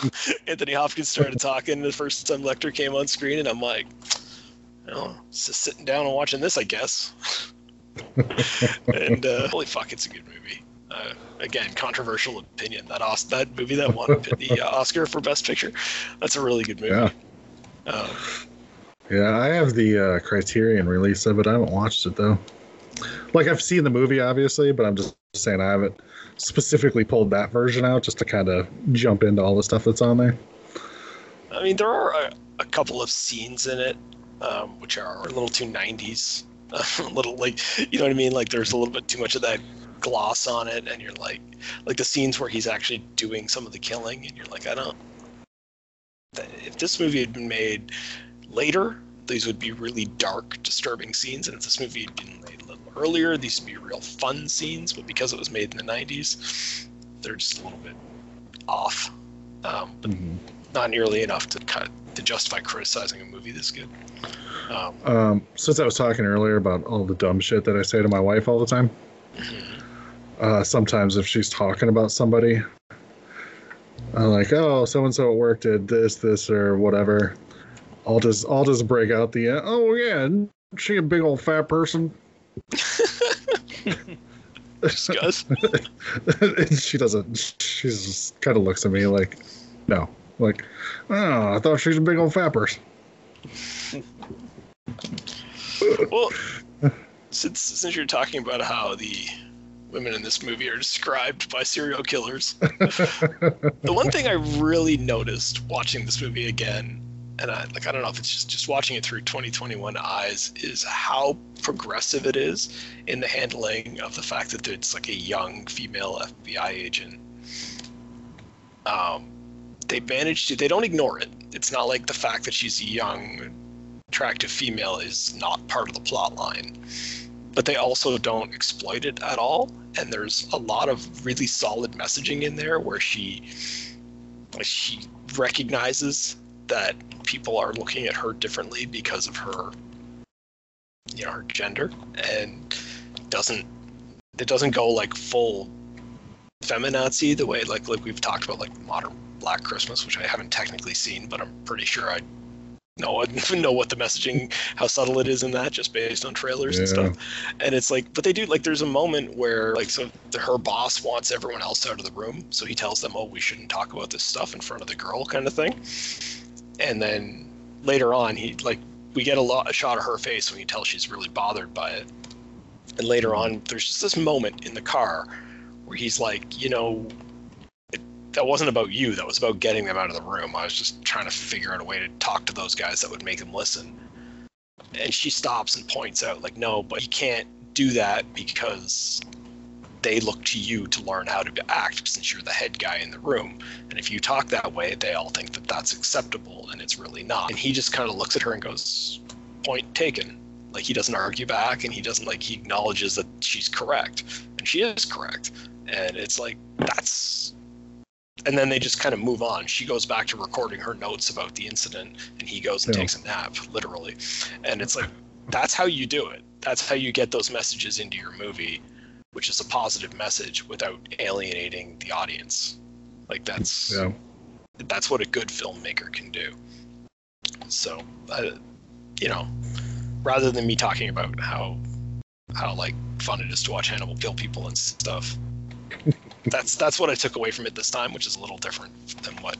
Anthony Hopkins started talking the first time Lecter came on screen, and I'm like, oh, it's just sitting down and watching this, I guess. And uh, holy fuck, it's a good movie. Uh, again, controversial opinion. That Os- that movie that won the uh, Oscar for Best Picture, that's a really good movie. Yeah, um, yeah I have the uh, Criterion release of it. I haven't watched it, though. Like, I've seen the movie, obviously, but I'm just saying I haven't specifically pulled that version out just to kind of jump into all the stuff that's on there. I mean, there are a, a couple of scenes in it, um, which are a little too nineties, a little like, you know what I mean? Like there's a little bit too much of that gloss on it. And you're like, like the scenes where he's actually doing some of the killing, and you're like, I don't, if this movie had been made later, these would be really dark, disturbing scenes. And if this movie had been made earlier, these would be real fun scenes, but because it was made in the nineties, they're just a little bit off, um, but mm-hmm. not nearly enough to kind of, to justify criticizing a movie this good. Um, um, since I was talking earlier about all the dumb shit that I say to my wife all the time, mm-hmm. uh, sometimes if she's talking about somebody, I'm like, oh, so-and-so at work did this, this, or whatever. I'll just, I'll just break out the, uh, oh yeah, she a big old fat person. discuss. She doesn't. She just kind of looks at me like, no. Like, oh, I thought she was a big old fappers. Well, since since you're talking about how the women in this movie are described by serial killers, the one thing I really noticed watching this movie again, and I like I don't know if it's just, just watching it through twenty twenty-one eyes, is how progressive it is in the handling of the fact that it's like a young female F B I agent. Um. They manage to, they don't ignore it. It's not like the fact that she's a young, attractive female is not part of the plot line. But they also don't exploit it at all. And there's a lot of really solid messaging in there where she, she recognizes that people are looking at her differently because of her, you know, her gender, and doesn't, it doesn't go like full feminazi the way like like we've talked about like modern Black Christmas, which I haven't technically seen, but I'm pretty sure I know know what the messaging, how subtle it is in that, just based on trailers yeah. and stuff. And it's like, but they do, like, there's a moment where, like, so her boss wants everyone else out of the room, so he tells them, oh, we shouldn't talk about this stuff in front of the girl, kind of thing. And then later on, he, like, we get a, lot, a shot of her face when you tell she's really bothered by it. And later on, there's just this moment in the car where he's like, you know, that wasn't about you. That was about getting them out of the room. I was just trying to figure out a way to talk to those guys that would make them listen. And she stops and points out, like, no, but you can't do that because they look to you to learn how to act since you're the head guy in the room. And if you talk that way, they all think that that's acceptable, and it's really not. And he just kind of looks at her and goes, point taken. Like, he doesn't argue back, and he doesn't, like, he acknowledges that she's correct. And she is correct. And it's like, that's... And then they just kind of move on. She goes back to recording her notes about the incident, and he goes and yeah. takes a nap, literally. And it's like, that's how you do it. That's how you get those messages into your movie, which is a positive message without alienating the audience. Like, that's yeah. that's what a good filmmaker can do. So, uh, you know, rather than me talking about how, how like, fun it is to watch Hannibal kill people and stuff, That's that's what I took away from it this time, which is a little different than what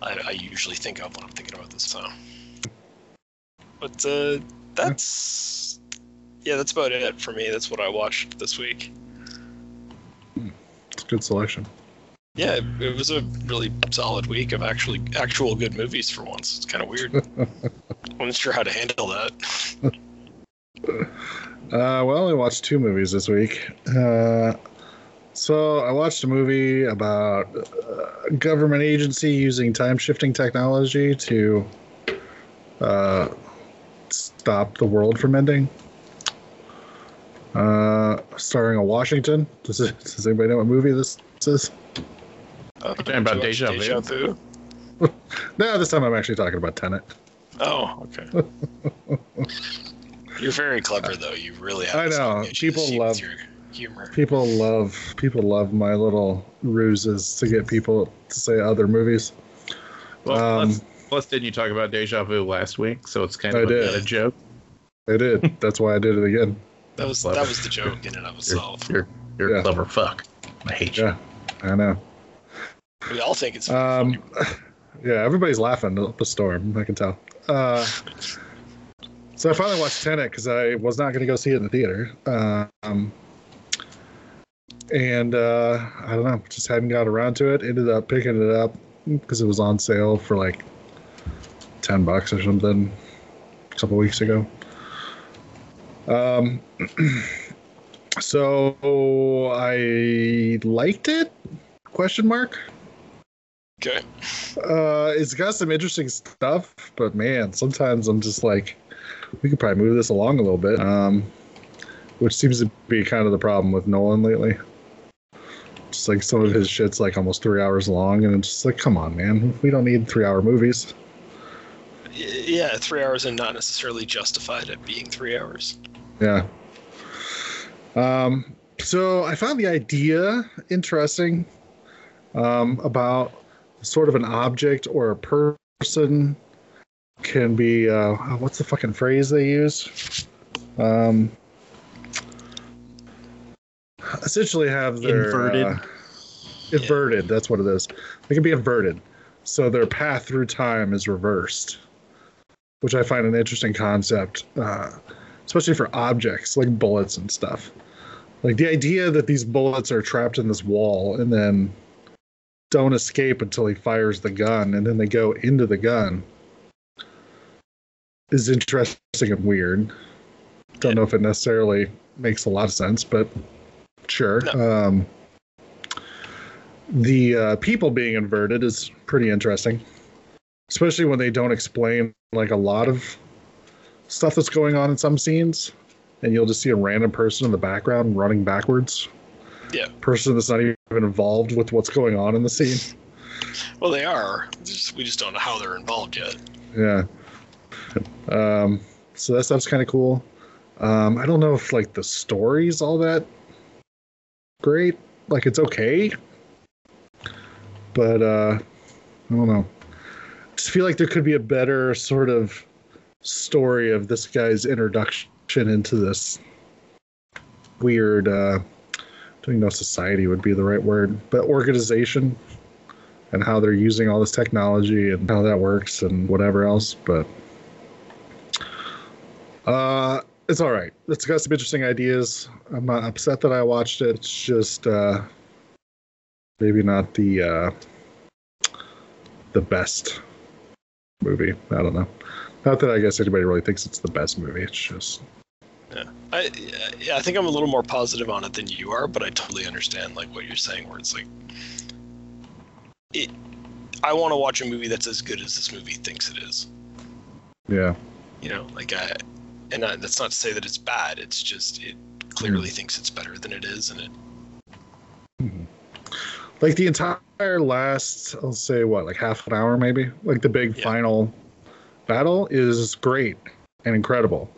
I, I usually think of when I'm thinking about this film. But uh, that's yeah, that's about it for me. That's what I watched this week. It's a good selection. Yeah, it, it was a really solid week of actually actual good movies for once. It's kind of weird. I'm not sure how to handle that. uh, well, I watched two movies this week. Uh, So I watched a movie about a government agency using time-shifting technology to uh, stop the world from ending. Uh, starring a Washington. Does, it, does anybody know what movie this is? Uh, talking about Deja Vu? No, this time I'm actually talking about Tenet. Oh, okay. You're very clever, though. You really have I know. People love... Your... humor. People love people love my little ruses to get people to say other movies. Well, um, plus, plus, didn't you talk about Deja Vu last week? So it's kind of a joke. I did. That's why I did it again. That was that was the joke in and of itself. You're, you're, you're yeah. a clever fuck. I hate you. Yeah, I know. We all think it's um, funny. Yeah, everybody's laughing at the storm. I can tell. Uh, so I finally watched Tenet because I was not going to go see it in the theater. Um... And uh, I don't know, just hadn't got around to it. Ended up picking it up because it was on sale for like ten bucks or something a couple weeks ago. Um, so I liked it? Question mark. Okay. Uh, it's got some interesting stuff, but man, sometimes I'm just like, we could probably move this along a little bit. Um, which seems to be kind of the problem with Nolan lately. Just like some of his shit's like almost three hours long, and it's just like, come on, man, we don't need three-hour movies. Yeah, three hours and not necessarily justified at being three hours. Yeah. Um. So I found the idea interesting um, about sort of an object or a person can be uh, what's the fucking phrase they use? Um. essentially have their inverted. Uh, inverted. Yeah. That's what it is. They can be inverted, so their path through time is reversed, which I find an interesting concept, uh, especially for objects like bullets and stuff. Like the idea that these bullets are trapped in this wall and then don't escape until he fires the gun, and then they go into the gun is interesting and weird. Don't yeah. know if it necessarily makes a lot of sense, but sure. No. Um, the uh, people being inverted is pretty interesting, especially when they don't explain like a lot of stuff that's going on in some scenes, and you'll just see a random person in the background running backwards. Yeah. Person that's not even involved with what's going on in the scene. Well, they are. Just, we just don't know how they're involved yet. Yeah. Um, so that stuff's kind of cool. Um, I don't know if like the story's all that great. Like it's okay, but uh, I don't know. I just feel like there could be a better sort of story of this guy's introduction into this weird. Uh, I don't even know if society would be the right word, but organization and how they're using all this technology and how that works and whatever else. But uh, it's all right. It's got some interesting ideas. I'm not upset that I watched it. It's just uh, maybe not the uh, the best movie. I don't know. Not that I guess anybody really thinks it's the best movie. It's just... Yeah, I yeah, I think I'm a little more positive on it than you are, but I totally understand like what you're saying. Where it's like, it, I want to watch a movie that's as good as this movie thinks it is. Yeah, you know, like I, and I, that's not to say that it's bad. It's just it clearly mm. thinks it's better than it is, and it mm-hmm. like the entire last, I'll say what, like half an hour maybe, like the big yeah. final battle is great and incredible.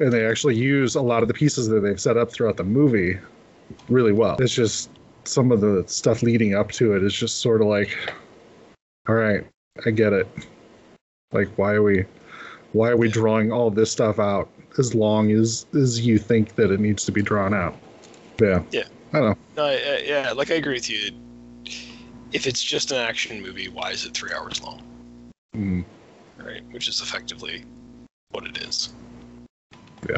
And they actually use a lot of the pieces that they've set up throughout the movie really well. It's just some of the stuff leading up to it is just sort of like, all right, I get it. Like, why are we, why are we drawing all this stuff out as long as, as you think that it needs to be drawn out? Yeah. Yeah. I don't know. No, I, I, yeah, like I agree with you. If it's just an action movie, why is it three hours long? Mm. Right, which is effectively what it is. Yeah,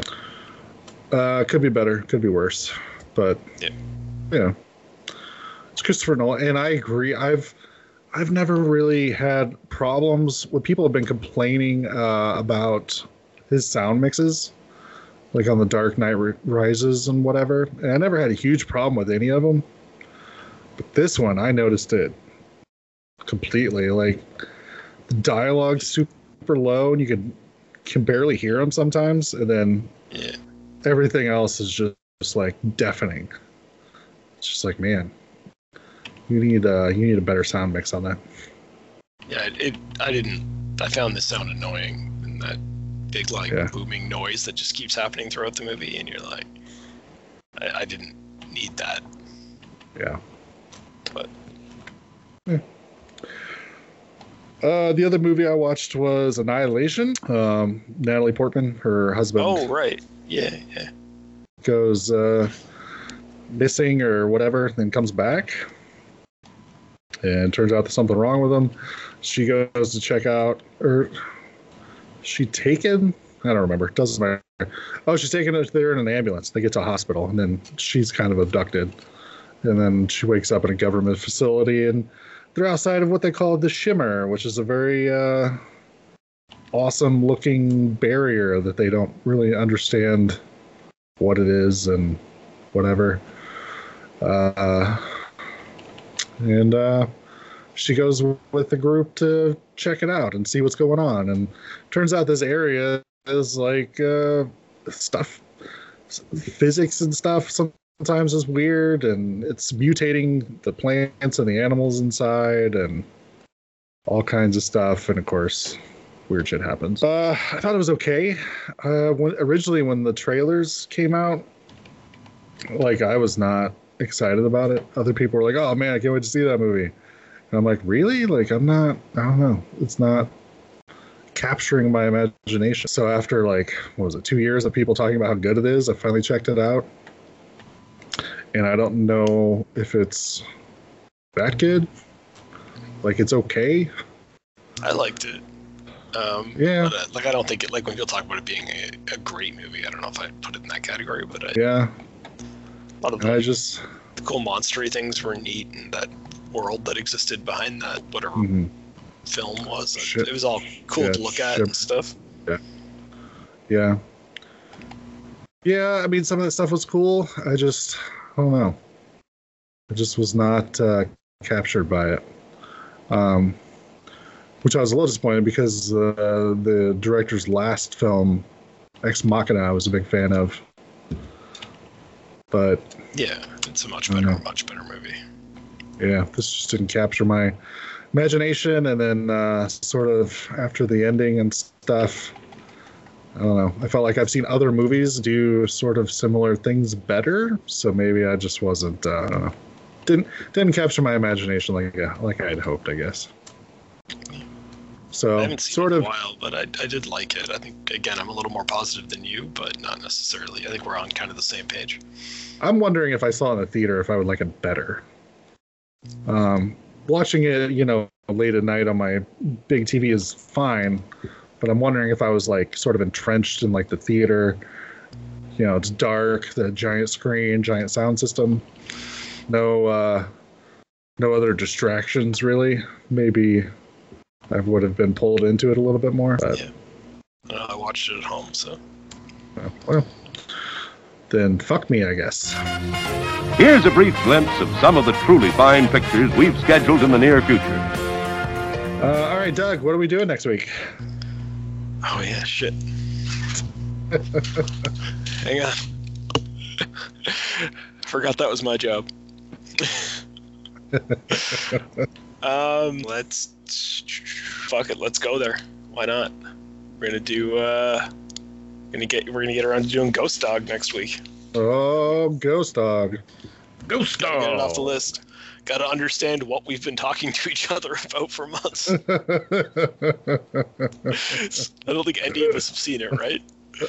uh, could be better, could be worse, but yeah, you know, it's Christopher Nolan, and I agree. I've I've never really had problems with people have been complaining uh, about his sound mixes, like on The Dark Knight Rises and whatever. And I never had a huge problem with any of them, but this one I noticed it completely. Like the dialogue's super low, and you could. Can barely hear them sometimes, and then yeah. everything else is just, just like deafening. It's just like, man, you need uh you need a better sound mix on that. Yeah, it. it I didn't. I found the sound annoying, and that big like yeah. booming noise that just keeps happening throughout the movie, and you're like, I, I didn't need that. Yeah. But. Yeah. Uh, the other movie I watched was Annihilation. Um, Natalie Portman, her husband. Oh, right. Yeah, yeah. Goes uh, missing or whatever, then comes back. And turns out there's something wrong with him. She goes to check out, or she taken? I don't remember. It doesn't matter. Oh, she's taken out there in an ambulance. They get to a hospital, and then she's kind of abducted. And then she wakes up in a government facility, and they're outside of what they call the Shimmer, which is a very uh, awesome-looking barrier that they don't really understand what it is and whatever. Uh, and uh, she goes with the group to check it out and see what's going on. And turns out this area is like uh, stuff, physics and stuff, some sometimes is weird, and it's mutating the plants and the animals inside and all kinds of stuff, and of course weird shit happens. uh I thought it was okay. Uh when originally when the trailers came out, like I was not excited about it. Other people were like, oh man, I can't wait to see that movie, and I'm like, really? Like I'm not, I don't know, it's not capturing my imagination. So after like what was it two years of people talking about how good it is, I finally checked it out. and I don't know if it's that good. Like, it's okay. I liked it. Um, yeah. But, uh, like, I don't think it, like, when people talk about it being a, a great movie, I don't know if I'd put it in that category, but I, yeah. A lot of the, I just, the cool monster-y things were neat, and that world that existed behind that, whatever mm-hmm. film was. Ship, it was all cool yeah, to look at ship, and stuff. Yeah. Yeah. Yeah, I mean, some of that stuff was cool. I just, I don't know. I just was not uh, captured by it. Um, which I was a little disappointed because uh, the director's last film, Ex Machina, I was a big fan of. But yeah, it's a much better, much better movie. Yeah, this just didn't capture my imagination. And then uh, sort of after the ending and stuff, I don't know. I felt like I've seen other movies do sort of similar things better. So maybe I just wasn't, uh, I don't know. Didn't didn't capture my imagination like uh, like I had hoped, I guess. So I haven't seen sort it in a while, but I I did like it. I think again I'm a little more positive than you, but not necessarily. I think we're on kind of the same page. I'm wondering if I saw it in the theater if I would like it better. Um, watching it, you know, late at night on my big T V is fine, but I'm wondering if I was like sort of entrenched in like the theater. You know, it's dark, the giant screen, giant sound system. No, uh, no other distractions really. Maybe I would have been pulled into it a little bit more. But yeah, uh, I watched it at home, so. Uh, well, then fuck me, I guess. Here's a brief glimpse of some of the truly fine pictures we've scheduled in the near future. Uh, all right, Doug, what are we doing next week? Oh yeah, shit. Hang on. Forgot that was my job. um, let's fuck it. Let's go there. Why not? We're gonna do. Uh, gonna get. We're gonna get around to doing Ghost Dog next week. Oh, Ghost Dog. Ghost Dog. Gotta get it off the list. Got to understand what we've been talking to each other about for months. I don't think any of us have seen it, right?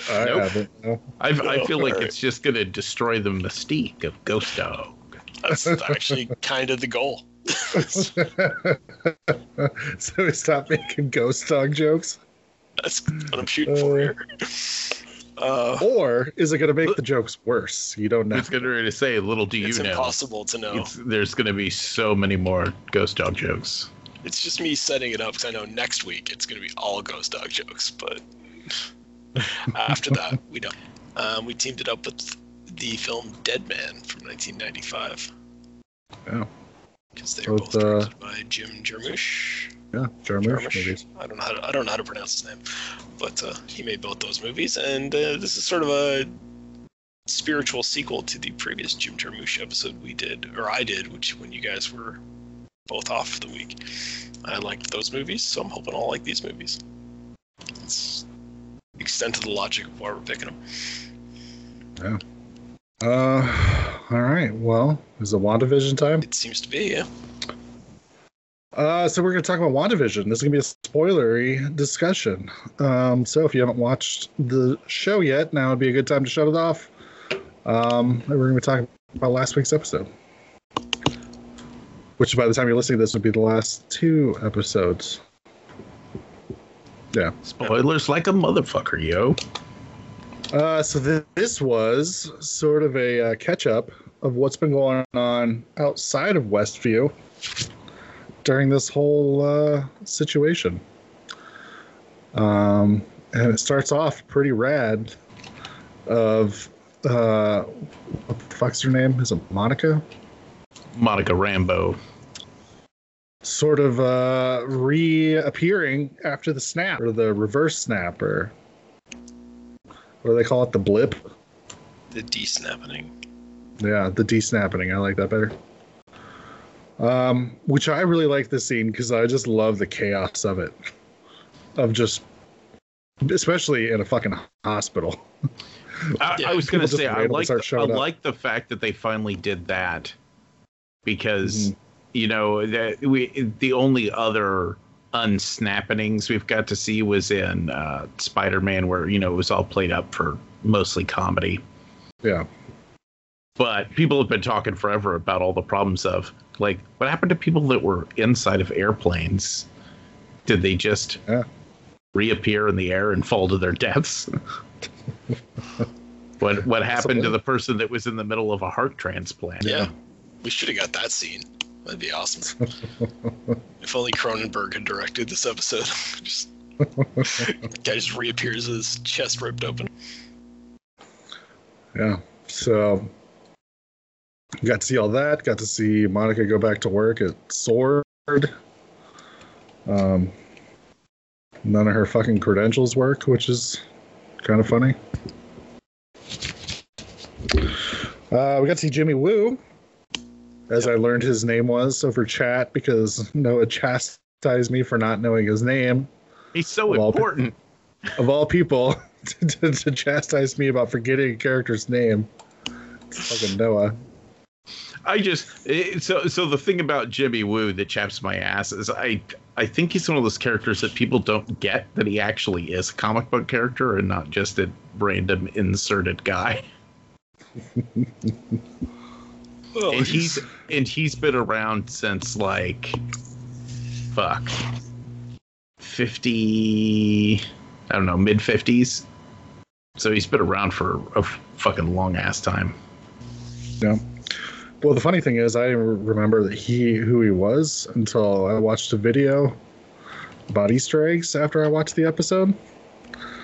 I nope. haven't. No. I've, no, I feel like right. It's just going to destroy the mystique of Ghost Dog. That's actually kind of the goal. So we stop making Ghost Dog jokes? That's what I'm shooting uh, for here. Uh, or is it going to make the jokes worse? You don't know. I was going to say, little do you it's know. It's impossible to know. It's, there's going to be so many more Ghost Dog jokes. It's just me setting it up because I know next week it's going to be all Ghost Dog jokes, but... After that, we don't. Um, we teamed it up with the film Dead Man from nineteen ninety-five. Yeah. Because they were both, both directed uh, by Jim Jarmusch. Yeah, Jarmusch. Jarmusch. I don't know. How to, I don't know how to pronounce his name, but uh, he made both those movies, and uh, this is sort of a spiritual sequel to the previous Jim Jarmusch episode we did, or I did, which when you guys were both off for the week. I liked those movies, so I'm hoping I'll like these movies. It's extent of the logic of why we're picking them. Yeah. Uh, all right. Well, is it WandaVision time? It seems to be, yeah. Uh, so we're going to talk about WandaVision. This is going to be a spoilery discussion. Um, so if you haven't watched the show yet, now would be a good time to shut it off. Um, and we're going to be talking about last week's episode, which by the time you're listening to this would be the last two episodes. Yeah. Spoilers like a motherfucker, yo. Uh, so th- this was sort of a uh, catch-up of what's been going on outside of Westview during this whole uh, situation. Um, and it starts off pretty rad of... Uh, what the fuck's her name? Is it Monica? Monica Rambeau. Sort of uh, reappearing after the snap, or the reverse snap, or what do they call it? The blip? The de-snapping. Yeah, the de-snapping. I like that better. Um, which I really like this scene because I just love the chaos of it. Of just, especially in a fucking hospital. I, I was going to say, I like the, I like the fact that they finally did that because... Mm-hmm. You know, that we the only other unsnappings we've got to see was in uh, Spider-Man, where, you know, it was all played up for mostly comedy. Yeah. But people have been talking forever about all the problems of, like, what happened to people that were inside of airplanes? Did they just yeah. reappear in the air and fall to their deaths? What what happened to the person that was in the middle of a heart transplant? Yeah, we should have got that scene. That'd be awesome. If only Cronenberg had directed this episode. Just, the guy just reappears with his chest ripped open. Yeah, so got to see all that. Got to see Monica go back to work at Sword. Um, none of her fucking credentials work, which is kind of funny. Uh, we got to see Jimmy Woo, as yep. I learned his name was over chat because Noah chastised me for not knowing his name. He's so of important. All pe- of all people to, to, to chastise me about forgetting a character's name. It's fucking Noah. I just it, so so the thing about Jimmy Woo that chaps my ass is I I think he's one of those characters that people don't get that he actually is a comic book character and not just a random inserted guy. Well, and he's and he's been around since like fuck fifty I don't know mid fifties, so he's been around for a fucking long ass time. Yeah. Well, the funny thing is, I didn't remember that he who he was until I watched a video about Easter eggs after I watched the episode.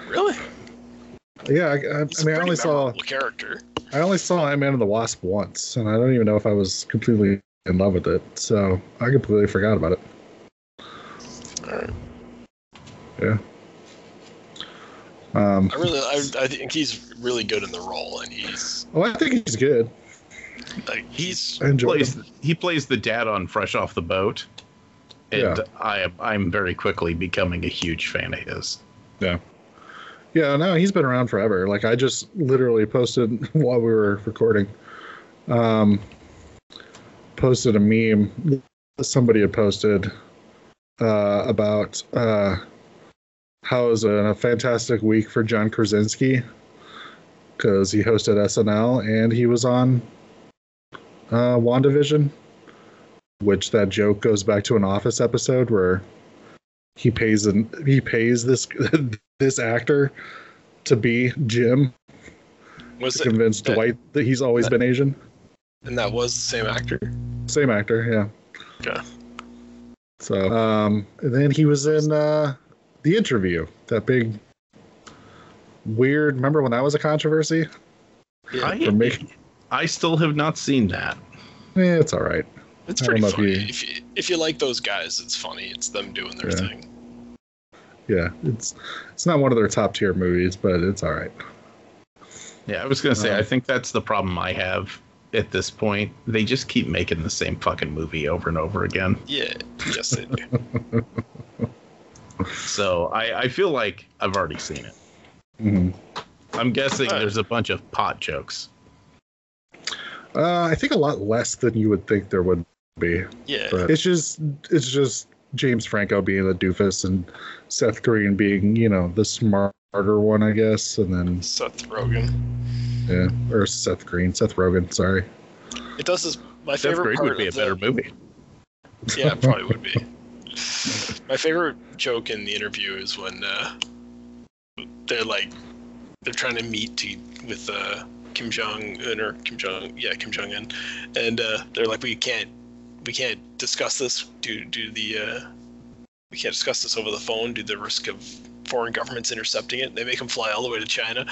Really? Yeah, I, I, I mean, I only saw character. I only saw Ant-Man and the Wasp once, and I don't even know if I was completely in love with it, so I completely forgot about it. All right. Yeah. Um, I really, I, I think he's really good in the role, and he's. Oh, I think he's good. Like he's plays, he plays the dad on Fresh Off the Boat, and yeah. I I'm very quickly becoming a huge fan of his. Yeah, yeah. No, he's been around forever. Like I just literally posted while we were recording, um, posted a meme that somebody had posted uh, about uh, how it was a, a fantastic week for John Krasinski because he hosted S N L and he was on. Uh, WandaVision, which that joke goes back to an Office episode where he pays an, he pays this this actor to be Jim was to it, convince that, Dwight that he's always that, been Asian. And that was the same actor? Same actor, yeah. Okay. So, um, and then he was in uh, The Interview, that big weird, remember when that was a controversy? Yeah. For making... I still have not seen that. Yeah, it's all right. It's pretty funny. You... If, you, if you like those guys, it's funny. It's them doing their yeah. thing. Yeah, it's it's not one of their top tier movies, but it's all right. Yeah, I was going to say, um, I think that's the problem I have at this point. They just keep making the same fucking movie over and over again. Yeah, yes they do. So I, I feel like I've already seen it. Mm-hmm. I'm guessing right. there's a bunch of pot jokes. Uh, I think a lot less than you would think there would be. Yeah, but it's just it's just James Franco being a doofus and Seth Green being you know the smarter one, I guess, and then Seth Rogen. Yeah, or Seth Green, Seth Rogen. Sorry. It does this. My Seth favorite Green part would be a the, better movie. Yeah, it probably would be. My favorite joke in The Interview is when uh, they're like they're trying to meet to, with. Uh, Kim Jong-un or Kim Jong yeah Kim Jong-un and uh, they're like we can't we can't discuss this due to the uh, we can't discuss this over the phone due to the risk of foreign governments intercepting it, and they make them fly all the way to China,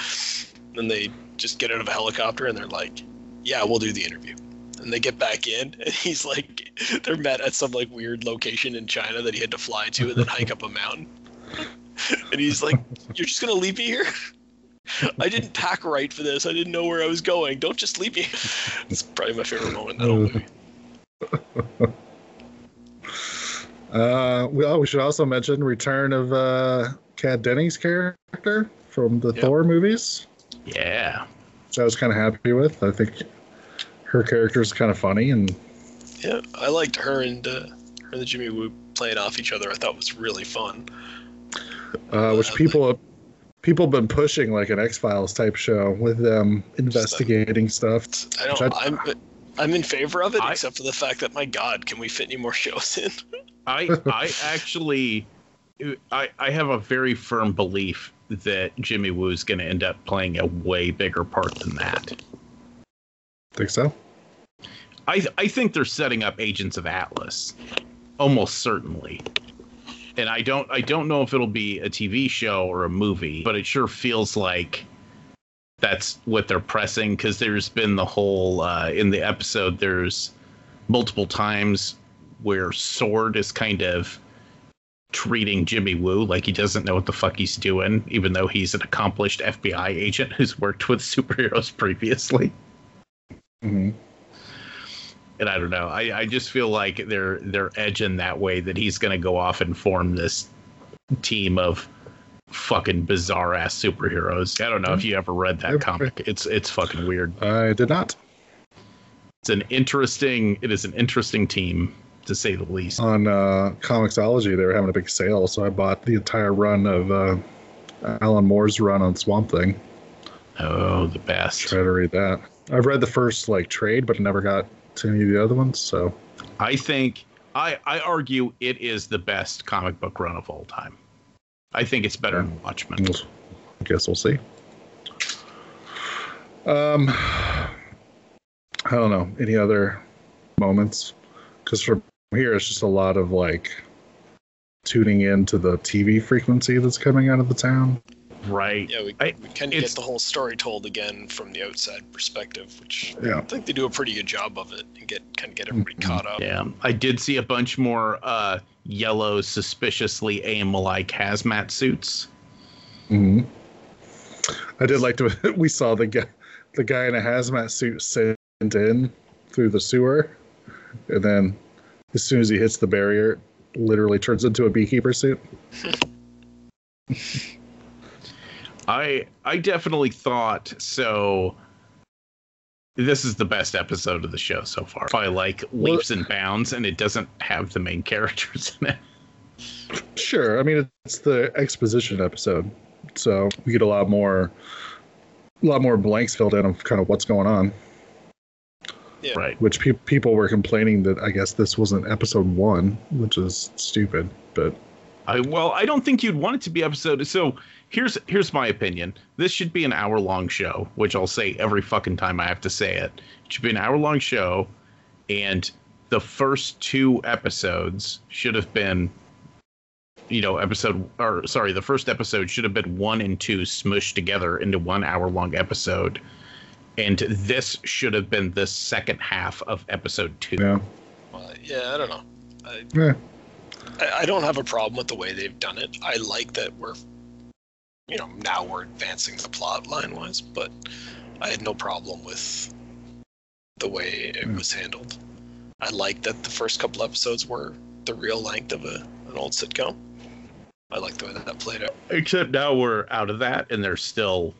and then they just get out of a helicopter and they're like yeah we'll do the interview, and they get back in and he's like they're met at some like weird location in China that he had to fly to and then hike up a mountain and he's like you're just gonna leave me here? I didn't pack right for this. I didn't know where I was going. Don't just leave me. It's probably my favorite moment in that whole movie. Uh, we, oh, we should also mention return of uh, Kat Dennings' character from the yep. Thor movies. Yeah. Which I was kind of happy with. I think her character is kind of funny. and Yeah, I liked her and, uh, her and Jimmy Woo playing off each other. I thought was really fun. Uh, which uh, people... Like, people have been pushing like an X-Files type show with them investigating stuff. I don't, I, I'm, I'm in favor of it, I, except for the fact that, my God, can we fit any more shows in? I I actually I, I have a very firm belief that Jimmy Woo's going to end up playing a way bigger part than that. Think so? I I think they're setting up Agents of Atlas, almost certainly. And I don't I don't know if it'll be a T V show or a movie, but it sure feels like that's what they're pressing, because there's been the whole uh, in the episode, there's multiple times where Sword is kind of treating Jimmy Woo like he doesn't know what the fuck he's doing, even though he's an accomplished F B I agent who's worked with superheroes previously. Mm-hmm. And I don't know. I, I just feel like they're they're edging that way, that he's going to go off and form this team of fucking bizarre ass superheroes. I don't know if you ever read that comic. It's it's fucking weird. I did not. It's an interesting. It is an interesting team, to say the least. On uh, Comixology, they were having a big sale, so I bought the entire run of uh, Alan Moore's run on Swamp Thing. Oh, the best! Try to read that. I've read the first like trade, but never got to any of the other ones. So I think I I argue it is the best comic book run of all time. I think it's better than Watchmen. I guess we'll see. Um, I don't know. Any other moments? Because from here, it's just a lot of, like, tuning into the T V frequency that's coming out of the town. Right. Yeah, we, I, we kind of get the whole story told again from the outside perspective, which yeah. I think they do a pretty good job of it and get kind of get everybody mm-hmm. caught up. Yeah, I did see a bunch more uh, yellow, suspiciously A M-like hazmat suits. Mm-hmm. I did like to. We saw the guy, the guy in a hazmat suit sent in through the sewer, and then as soon as he hits the barrier, literally turns into a beekeeper suit. I I definitely thought so. This is the best episode of the show so far by like leaps and bounds, and it doesn't have the main characters in it. Sure, I mean it's the exposition episode, so we get a lot more, a lot more blanks filled in of kind of what's going on. Yeah. Right. Which pe- people were complaining that I guess this wasn't episode one, which is stupid, but. I, well, I don't think you'd want it to be episode. So here's here's my opinion. This should be an hour long show, which I'll say every fucking time I have to say it. It should be an hour long show. And the first two episodes should have been, you know, episode or sorry, the first episode should have been one and two smushed together into one hour long episode. And this should have been the second half of episode two. Yeah, well, yeah I don't know. I, yeah. I don't have a problem with the way they've done it. I like that we're, you know, now we're advancing the plot line-wise, but I had no problem with the way it was handled. I like that the first couple episodes were the real length of a, an old sitcom. I like the way that, that played out. Except now we're out of that, and there's still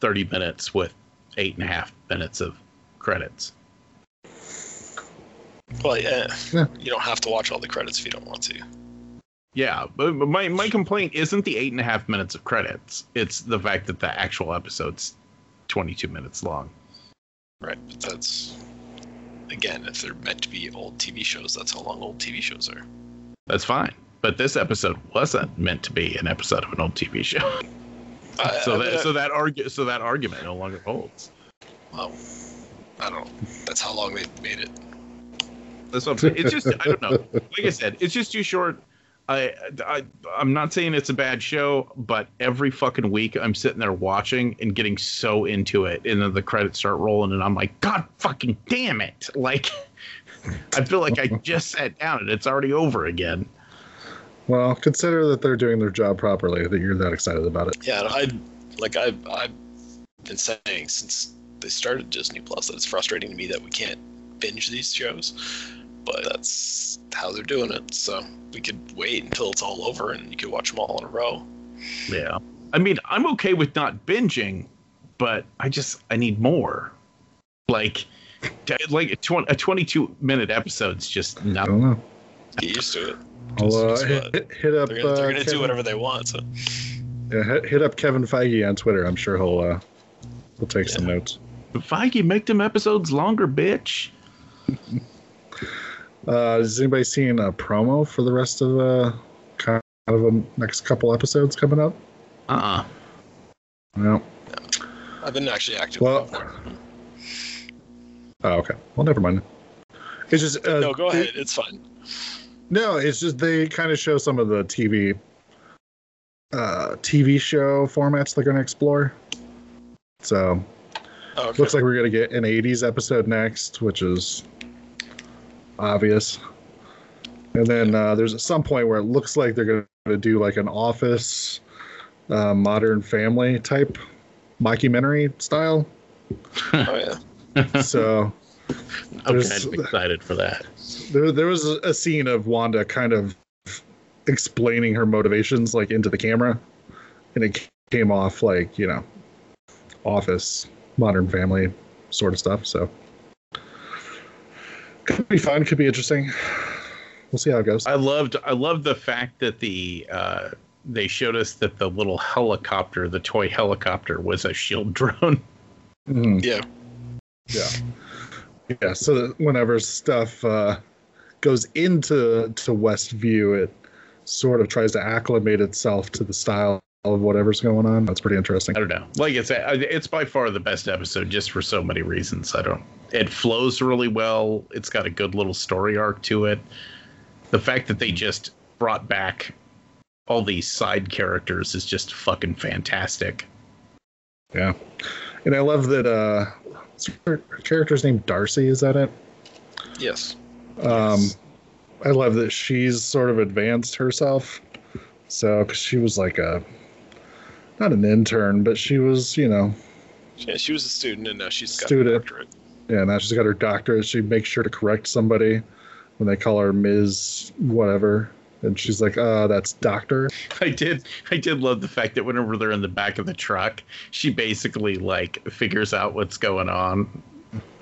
thirty minutes with eight and a half minutes of credits. Well, yeah, yeah. You don't have to watch all the credits if you don't want to. Yeah, but my, my complaint isn't the eight and a half minutes of credits. It's the fact that the actual episode's twenty-two minutes long. Right, but that's... Again, if they're meant to be old T V shows, that's how long old T V shows are. That's fine. But this episode wasn't meant to be an episode of an old T V show. Uh, so, that, I, so, that argu- so that argument no longer holds. Well, I don't know. That's how long they've made it. It's just, I don't know. Like I said, it's just too short. I, I, I'm not saying it's a bad show, but every fucking week I'm sitting there watching and getting so into it. And then the credits start rolling and I'm like, God fucking damn it. Like, I feel like I just sat down and it's already over again. Well, consider that they're doing their job properly, that you're that excited about it. Yeah, I like I, I've been saying since they started Disney Plus that it's frustrating to me that we can't binge these shows, but that's how they're doing it, so we could wait until it's all over and you could watch them all in a row. Yeah, I mean, I'm okay with not binging, but I just I need more. Like like a, twenty, a twenty-two minute episode's just not. I don't know. Get used to it. Just, I'll, uh, hit, hit up, they're gonna, they're gonna uh, do whatever they want, so. Yeah, hit up Kevin Feige on Twitter. I'm sure he'll uh, he'll take yeah. some notes. Feige, make them episodes longer, bitch. Uh, has anybody seen a promo for the rest of uh, kind of the next couple episodes coming up? Uh-uh. No. no. I've been actually active. Well, oh, okay. Well, never mind. It's just uh, no. Go ahead. It, it's fine. No, it's just they kind of show some of the T V, uh, T V show formats they're going to explore. So, oh, okay. Looks like we're going to get an eighties episode next, which is obvious. And then uh, there's some point where it looks like they're going to do like an Office, uh, Modern Family type mockumentary style. Oh yeah. So. Okay, I'm excited for that. There, there was a scene of Wanda kind of explaining her motivations, like, into the camera, and it came off like, you know, Office, Modern Family sort of stuff. So could be fun, could be interesting. We'll see how it goes. I loved, I loved the fact that the uh, they showed us that the little helicopter, the toy helicopter, was a shield drone. Mm. Yeah, yeah. Yeah, so that whenever stuff uh, goes into to Westview, it sort of tries to acclimate itself to the style of whatever's going on. That's pretty interesting. I don't know. Like I said, it's by far the best episode just for so many reasons. I don't. It flows really well. It's got a good little story arc to it. The fact that they just brought back all these side characters is just fucking fantastic. Yeah. And I love that... Uh, her character's named Darcy, is that it? Yes. Um, yes. I love that she's sort of advanced herself. So, because she was like a, not an intern, but she was, you know. Yeah, she was a student, and now she's got student. her doctorate. Yeah, now she's got her doctorate. She makes sure to correct somebody when they call her Miz whatever. And she's like, uh, that's doctor. I did. I did love the fact that whenever they're in the back of the truck, she basically like figures out what's going on.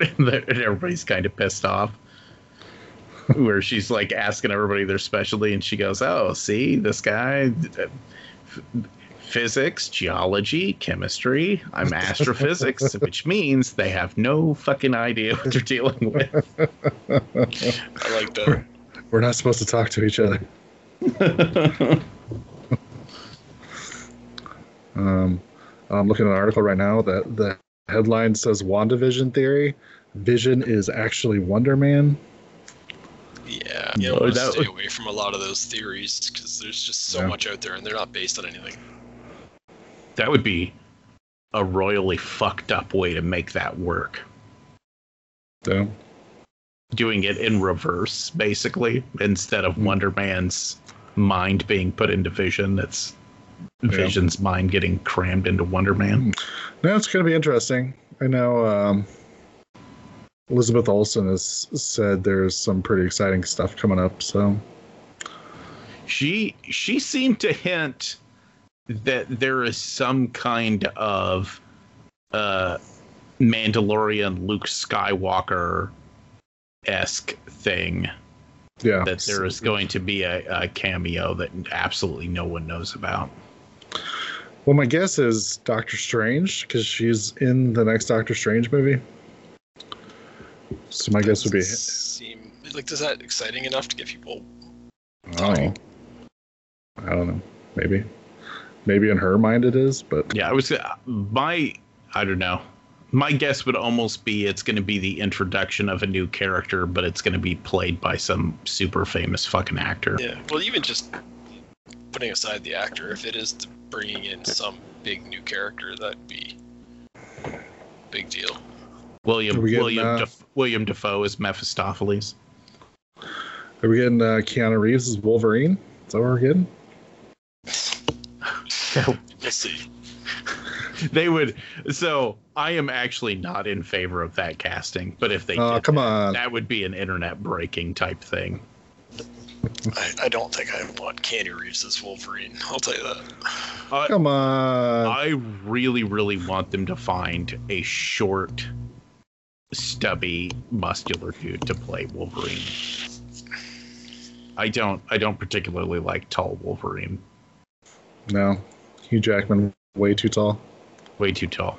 And, and everybody's kind of pissed off where she's like asking everybody their specialty. And she goes, oh, see, this guy, f- physics, geology, chemistry. I'm astrophysics, which means they have no fucking idea what they're dealing with. I like that. We're not supposed to talk to each other. um, I'm looking at an article right now that the headline says WandaVision theory. Vision is actually Wonder Man. Yeah, you know, that stay would... away from a lot of those theories because there's just so yeah. much out there and they're not based on anything. That would be a royally fucked up way to make that work. So, doing it in reverse, basically, instead of Wonder Man's mind being put into Vision, it's Vision's yeah. mind getting crammed into Wonder Man. No, it's going to be interesting. I know um, Elizabeth Olsen has said there's some pretty exciting stuff coming up. So she she seemed to hint that there is some kind of uh, Mandalorian Luke Skywalker esque thing, yeah. That there is going to be a, a cameo that absolutely no one knows about. Well, my guess is Doctor Strange because she's in the next Doctor Strange movie. So my that guess would be seem like is that exciting enough to get people? Dying? I don't know. I don't know. Maybe, maybe in her mind it is, but yeah, I was my I don't know. My guess would almost be it's going to be the introduction of a new character, but it's going to be played by some super famous fucking actor. Yeah, well, even just putting aside the actor, if it is bringing in some big new character, that'd be a big deal. William William uh, Def- William Dafoe is Mephistopheles. Are we getting uh, Keanu Reeves as Wolverine? Is that what we're getting? We'll see. They would. So I am actually not in favor of that casting. But if they oh, did come on. That would be an internet breaking type thing. I, I don't think I want Keanu Reeves as Wolverine. I'll tell you that. Uh, come on. I really, really want them to find a short, stubby, muscular dude to play Wolverine. I don't I don't particularly like tall Wolverine. No. Hugh Jackman way too tall? Way too tall.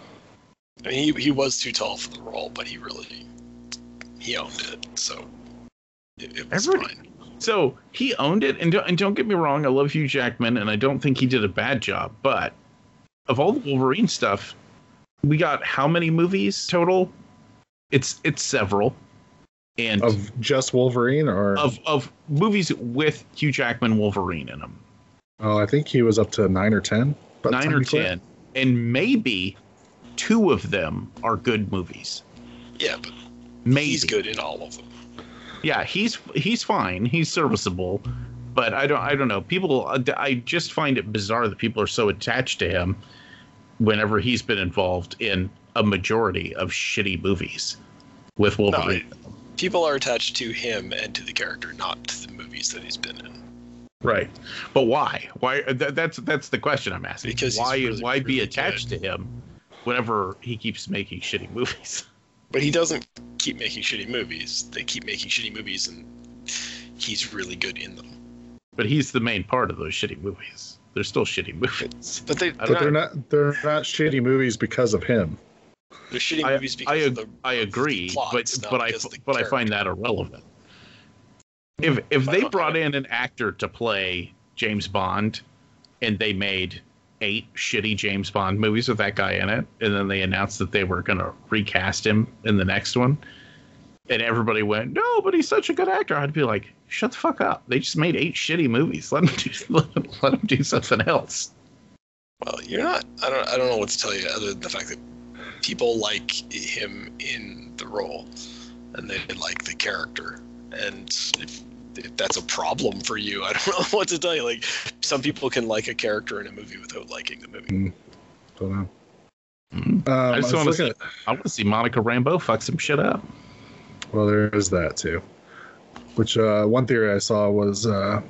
I mean, he he was too tall for the role, but he really he owned it, so it, it was Everybody, fine. So he owned it, and don't, and don't get me wrong, I love Hugh Jackman, and I don't think he did a bad job. But of all the Wolverine stuff, we got how many movies total? It's it's several. And of just Wolverine, or of of movies with Hugh Jackman Wolverine in them. Oh, I think he was up to nine or ten. Nine or ten, and maybe two of them are good movies. Yeah, but maybe. He's good in all of them. Yeah, he's he's fine. He's serviceable, but I don't I don't know. People, I just find it bizarre that people are so attached to him whenever he's been involved in a majority of shitty movies with Wolverine. No, I, People are attached to him and to the character, not to the movies that he's been in. Right, but why? Why? That, that's that's the question I'm asking. Because why really, why really be attached good. to him whenever he keeps making shitty movies? But he doesn't keep making shitty movies. They keep making shitty movies, and he's really good in them. But he's the main part of those shitty movies. They're still shitty movies. But, they, but they're not they're not shitty movies because of him. They're shitty movies because I, I, of the, I agree, the plots, but but I but character. I find that irrelevant. If if they brought in an actor to play James Bond, and they made eight shitty James Bond movies with that guy in it, and then they announced that they were going to recast him in the next one, and everybody went, "No, but he's such a good actor," I'd be like, "Shut the fuck up! They just made eight shitty movies. Let him do let, let him do something else." Well, you're not. I don't. I don't know what to tell you other than the fact that people like him in the role, and they like the character. And if, if that's a problem for you, I don't know what to tell you. Like, some people can like a character in a movie without liking the movie. Mm. I don't know. Mm. Um, I just I want to see. At... I want to see Monica Rambeau fuck some shit up. Well, there is that too. Which uh, one theory I saw was uh,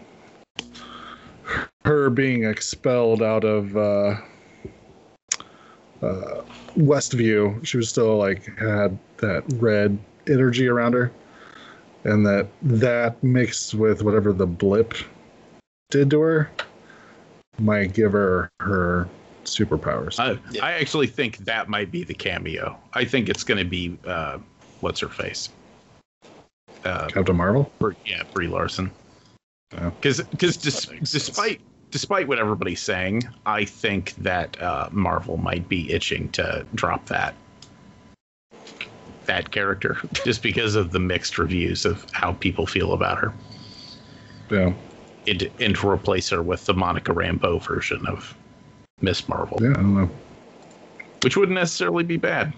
her being expelled out of. Uh, uh, Westview, she was still like had that red energy around her, and that that mixed with whatever the blip did to her might give her her superpowers. I, I actually think that might be the cameo. I think it's going to be uh, what's her face, uh, Captain Marvel. Brie, yeah, Brie Larson. Because yeah. because des- despite. Despite what everybody's saying, I think that uh, Marvel might be itching to drop that that character just because of the mixed reviews of how people feel about her. Yeah, and, and to replace her with the Monica Rambeau version of Miss Marvel. Yeah, I don't know. Which wouldn't necessarily be bad,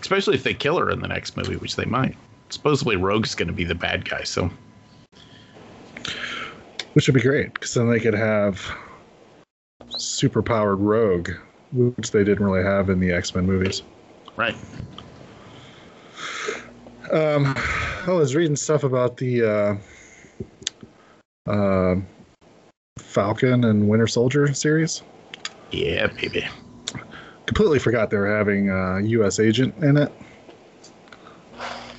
especially if they kill her in the next movie, which they might. Supposedly, Rogue's going to be the bad guy, so. Which would be great, because then they could have super-powered Rogue, which they didn't really have in the X-Men movies. Right. Um, I was reading stuff about the uh, uh, Falcon and Winter Soldier series. Yeah, baby. Completely forgot they were having a U S agent in it.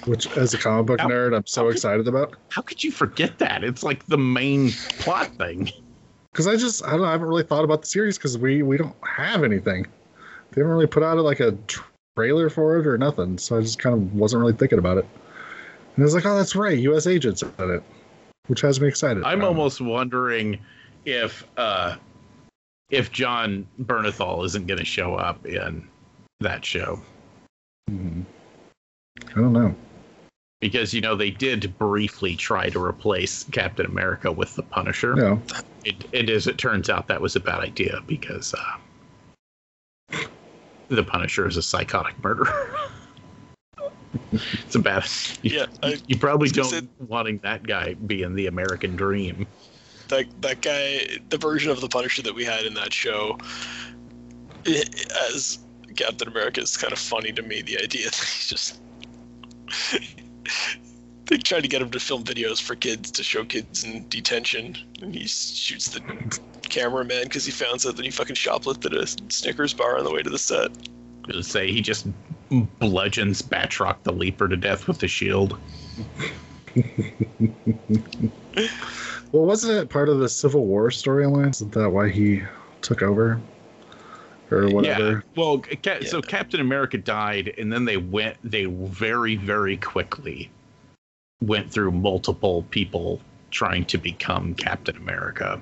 Which, as a comic book how, nerd, I'm so could, excited about. How could you forget that? It's like the main plot thing. Because I just, I don't know, I haven't really thought about the series because we, we don't have anything. They haven't really put out like a trailer for it or nothing. So I just kind of wasn't really thinking about it. And I was like, oh, that's right, U S agents in it. Which has me excited. I'm um, almost wondering if uh, if John Bernthal isn't going to show up in that show. I don't know. Because, you know, they did briefly try to replace Captain America with the Punisher. Yeah. It, it is, it turns out that was a bad idea because uh, the Punisher is a psychotic murderer. It's a bad idea. Yeah, I, you probably don't said, wanting that guy being the American dream. That, that guy, the version of the Punisher that we had in that show, it, as Captain America, is kind of funny to me, the idea that he's just... They try to get him to film videos for kids to show kids in detention, and he shoots the cameraman because he found out that he fucking shoplifted a Snickers bar on the way to the set. I was say he just bludgeons Batroc the Leaper to death with the shield. Well, wasn't it part of the Civil War storyline? Isn't that why he took over or whatever. Yeah. Well, ca- yeah. so Captain America died, and then they went. They very, very quickly went through multiple people trying to become Captain America.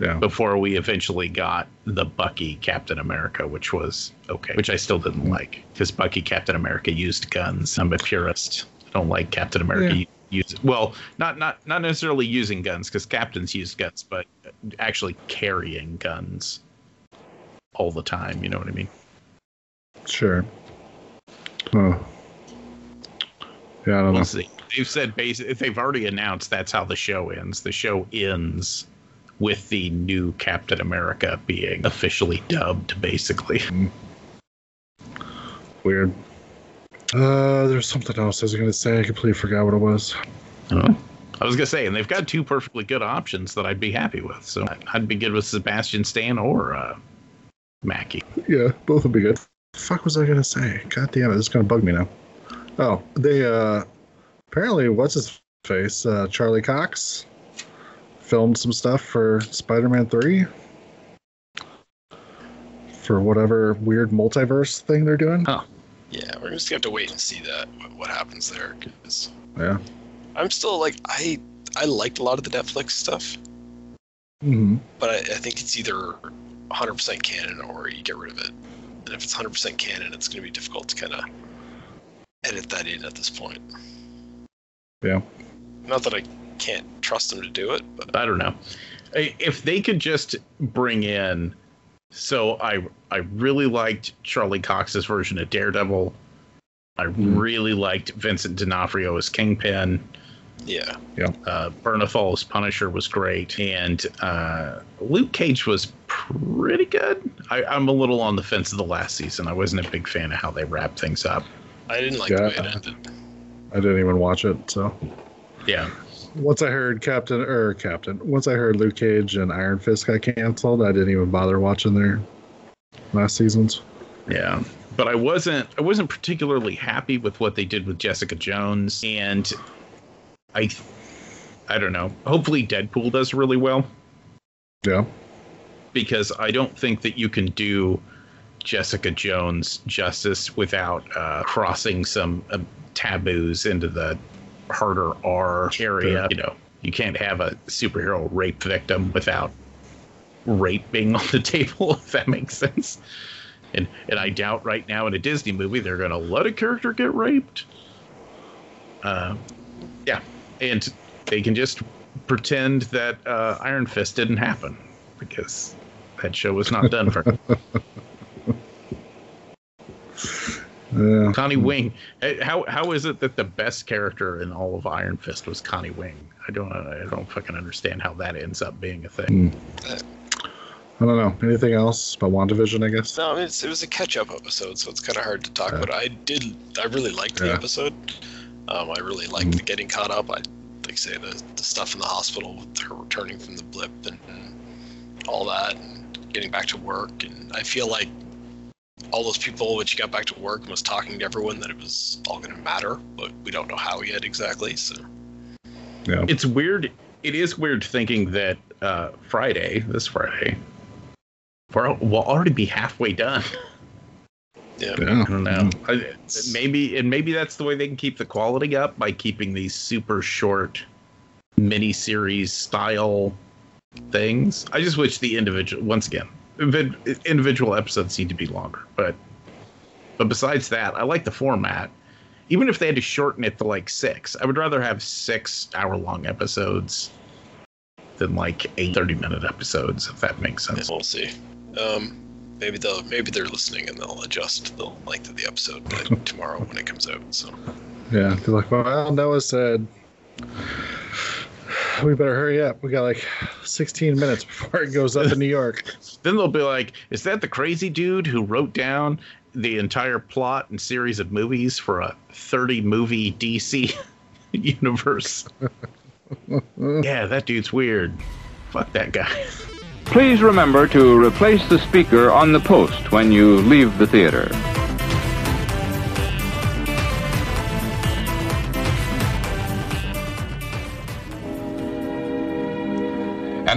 Yeah. Before we eventually got the Bucky Captain America, which was okay, which I still didn't like because Bucky Captain America used guns. I'm a purist. I don't like Captain America. Yeah. Use well, not not not necessarily using guns because captains use guns, but actually carrying guns all the time. You know what I mean? Sure. Oh. Yeah, I don't we'll know. See. They've said basi- they've already announced that's how the show ends. The show ends with the new Captain America being officially dubbed, basically. Weird. Uh, there's something else I was going to say. I completely forgot what it was. Oh. I was going to say, and they've got two perfectly good options that I'd be happy with. So I'd be good with Sebastian Stan or uh, Mackie. Yeah, both would be good. The fuck was I going to say? God damn it, it's going to bug me now. Oh, they, uh, apparently, what's his face? Uh, Charlie Cox filmed some stuff for Spider-Man three for whatever weird multiverse thing they're doing. Huh. Yeah, we're just gonna have to wait and see that what happens there. Cause yeah, I'm still like I I liked a lot of the Netflix stuff, mm-hmm. but I, I think it's either one hundred percent canon or you get rid of it. And if it's one hundred percent canon, it's gonna be difficult to kind of edit that in at this point. Yeah, not that I can't trust them to do it, but I don't know if they could just bring in. So I I really liked Charlie Cox's version of Daredevil. I mm. really liked Vincent D'Onofrio as Kingpin. Yeah, yeah. Uh, Bernthal as Punisher was great, and uh, Luke Cage was pretty good. I, I'm a little on the fence of the last season. I wasn't a big fan of how they wrapped things up. I didn't like yeah, the way it ended. I didn't even watch it. So yeah. Once I heard Captain or Captain, once I heard Luke Cage and Iron Fist got canceled, I didn't even bother watching their last seasons. Yeah, but I wasn't I wasn't particularly happy with what they did with Jessica Jones, and I I don't know. Hopefully, Deadpool does really well. Yeah, because I don't think that you can do Jessica Jones justice without uh, crossing some uh, taboos into the harder R area. Sure. You know, you can't have a superhero rape victim without rape being on the table, if that makes sense. And and I doubt right now in a Disney movie they're going to let a character get raped. Uh, yeah, and they can just pretend that uh, Iron Fist didn't happen because that show was not done for. Yeah. Connie Wing. How how is it that the best character in all of Iron Fist was Connie Wing? I don't I don't fucking understand how that ends up being a thing. Mm. I don't know. Anything else about WandaVision? I guess. No, I mean, it's, it was a catch-up episode, so it's kind of hard to talk. Yeah. But I did. I really liked the yeah. episode. Um, I really liked mm. the getting caught up. I like say the the stuff in the hospital with her returning from the blip and, and all that, and getting back to work. And I feel like all those people when she got back to work and was talking to everyone that it was all going to matter, but we don't know how yet exactly. So yeah, it's weird. It is weird thinking that uh, Friday, this Friday, we're, we'll already be halfway done. Yeah, yeah. I don't know. I, maybe and maybe that's the way they can keep the quality up by keeping these super short miniseries style things. I just wish the individual once again. Individual episodes need to be longer, but but besides that, I like the format. Even if they had to shorten it to like six, I would rather have six hour-long episodes than like eight thirty-minute episodes, if that makes sense. We'll see. Um, maybe they'll maybe they're listening and they'll adjust the length of the episode by tomorrow when it comes out. So yeah, they're like, well, Noah said we better hurry up. We got like sixteen minutes before it goes up in New York. Then they'll be like, is that the crazy dude who wrote down the entire plot and series of movies for a thirty-movie D C universe? Yeah, that dude's weird. Fuck that guy. Please remember to replace the speaker on the post when you leave the theater. And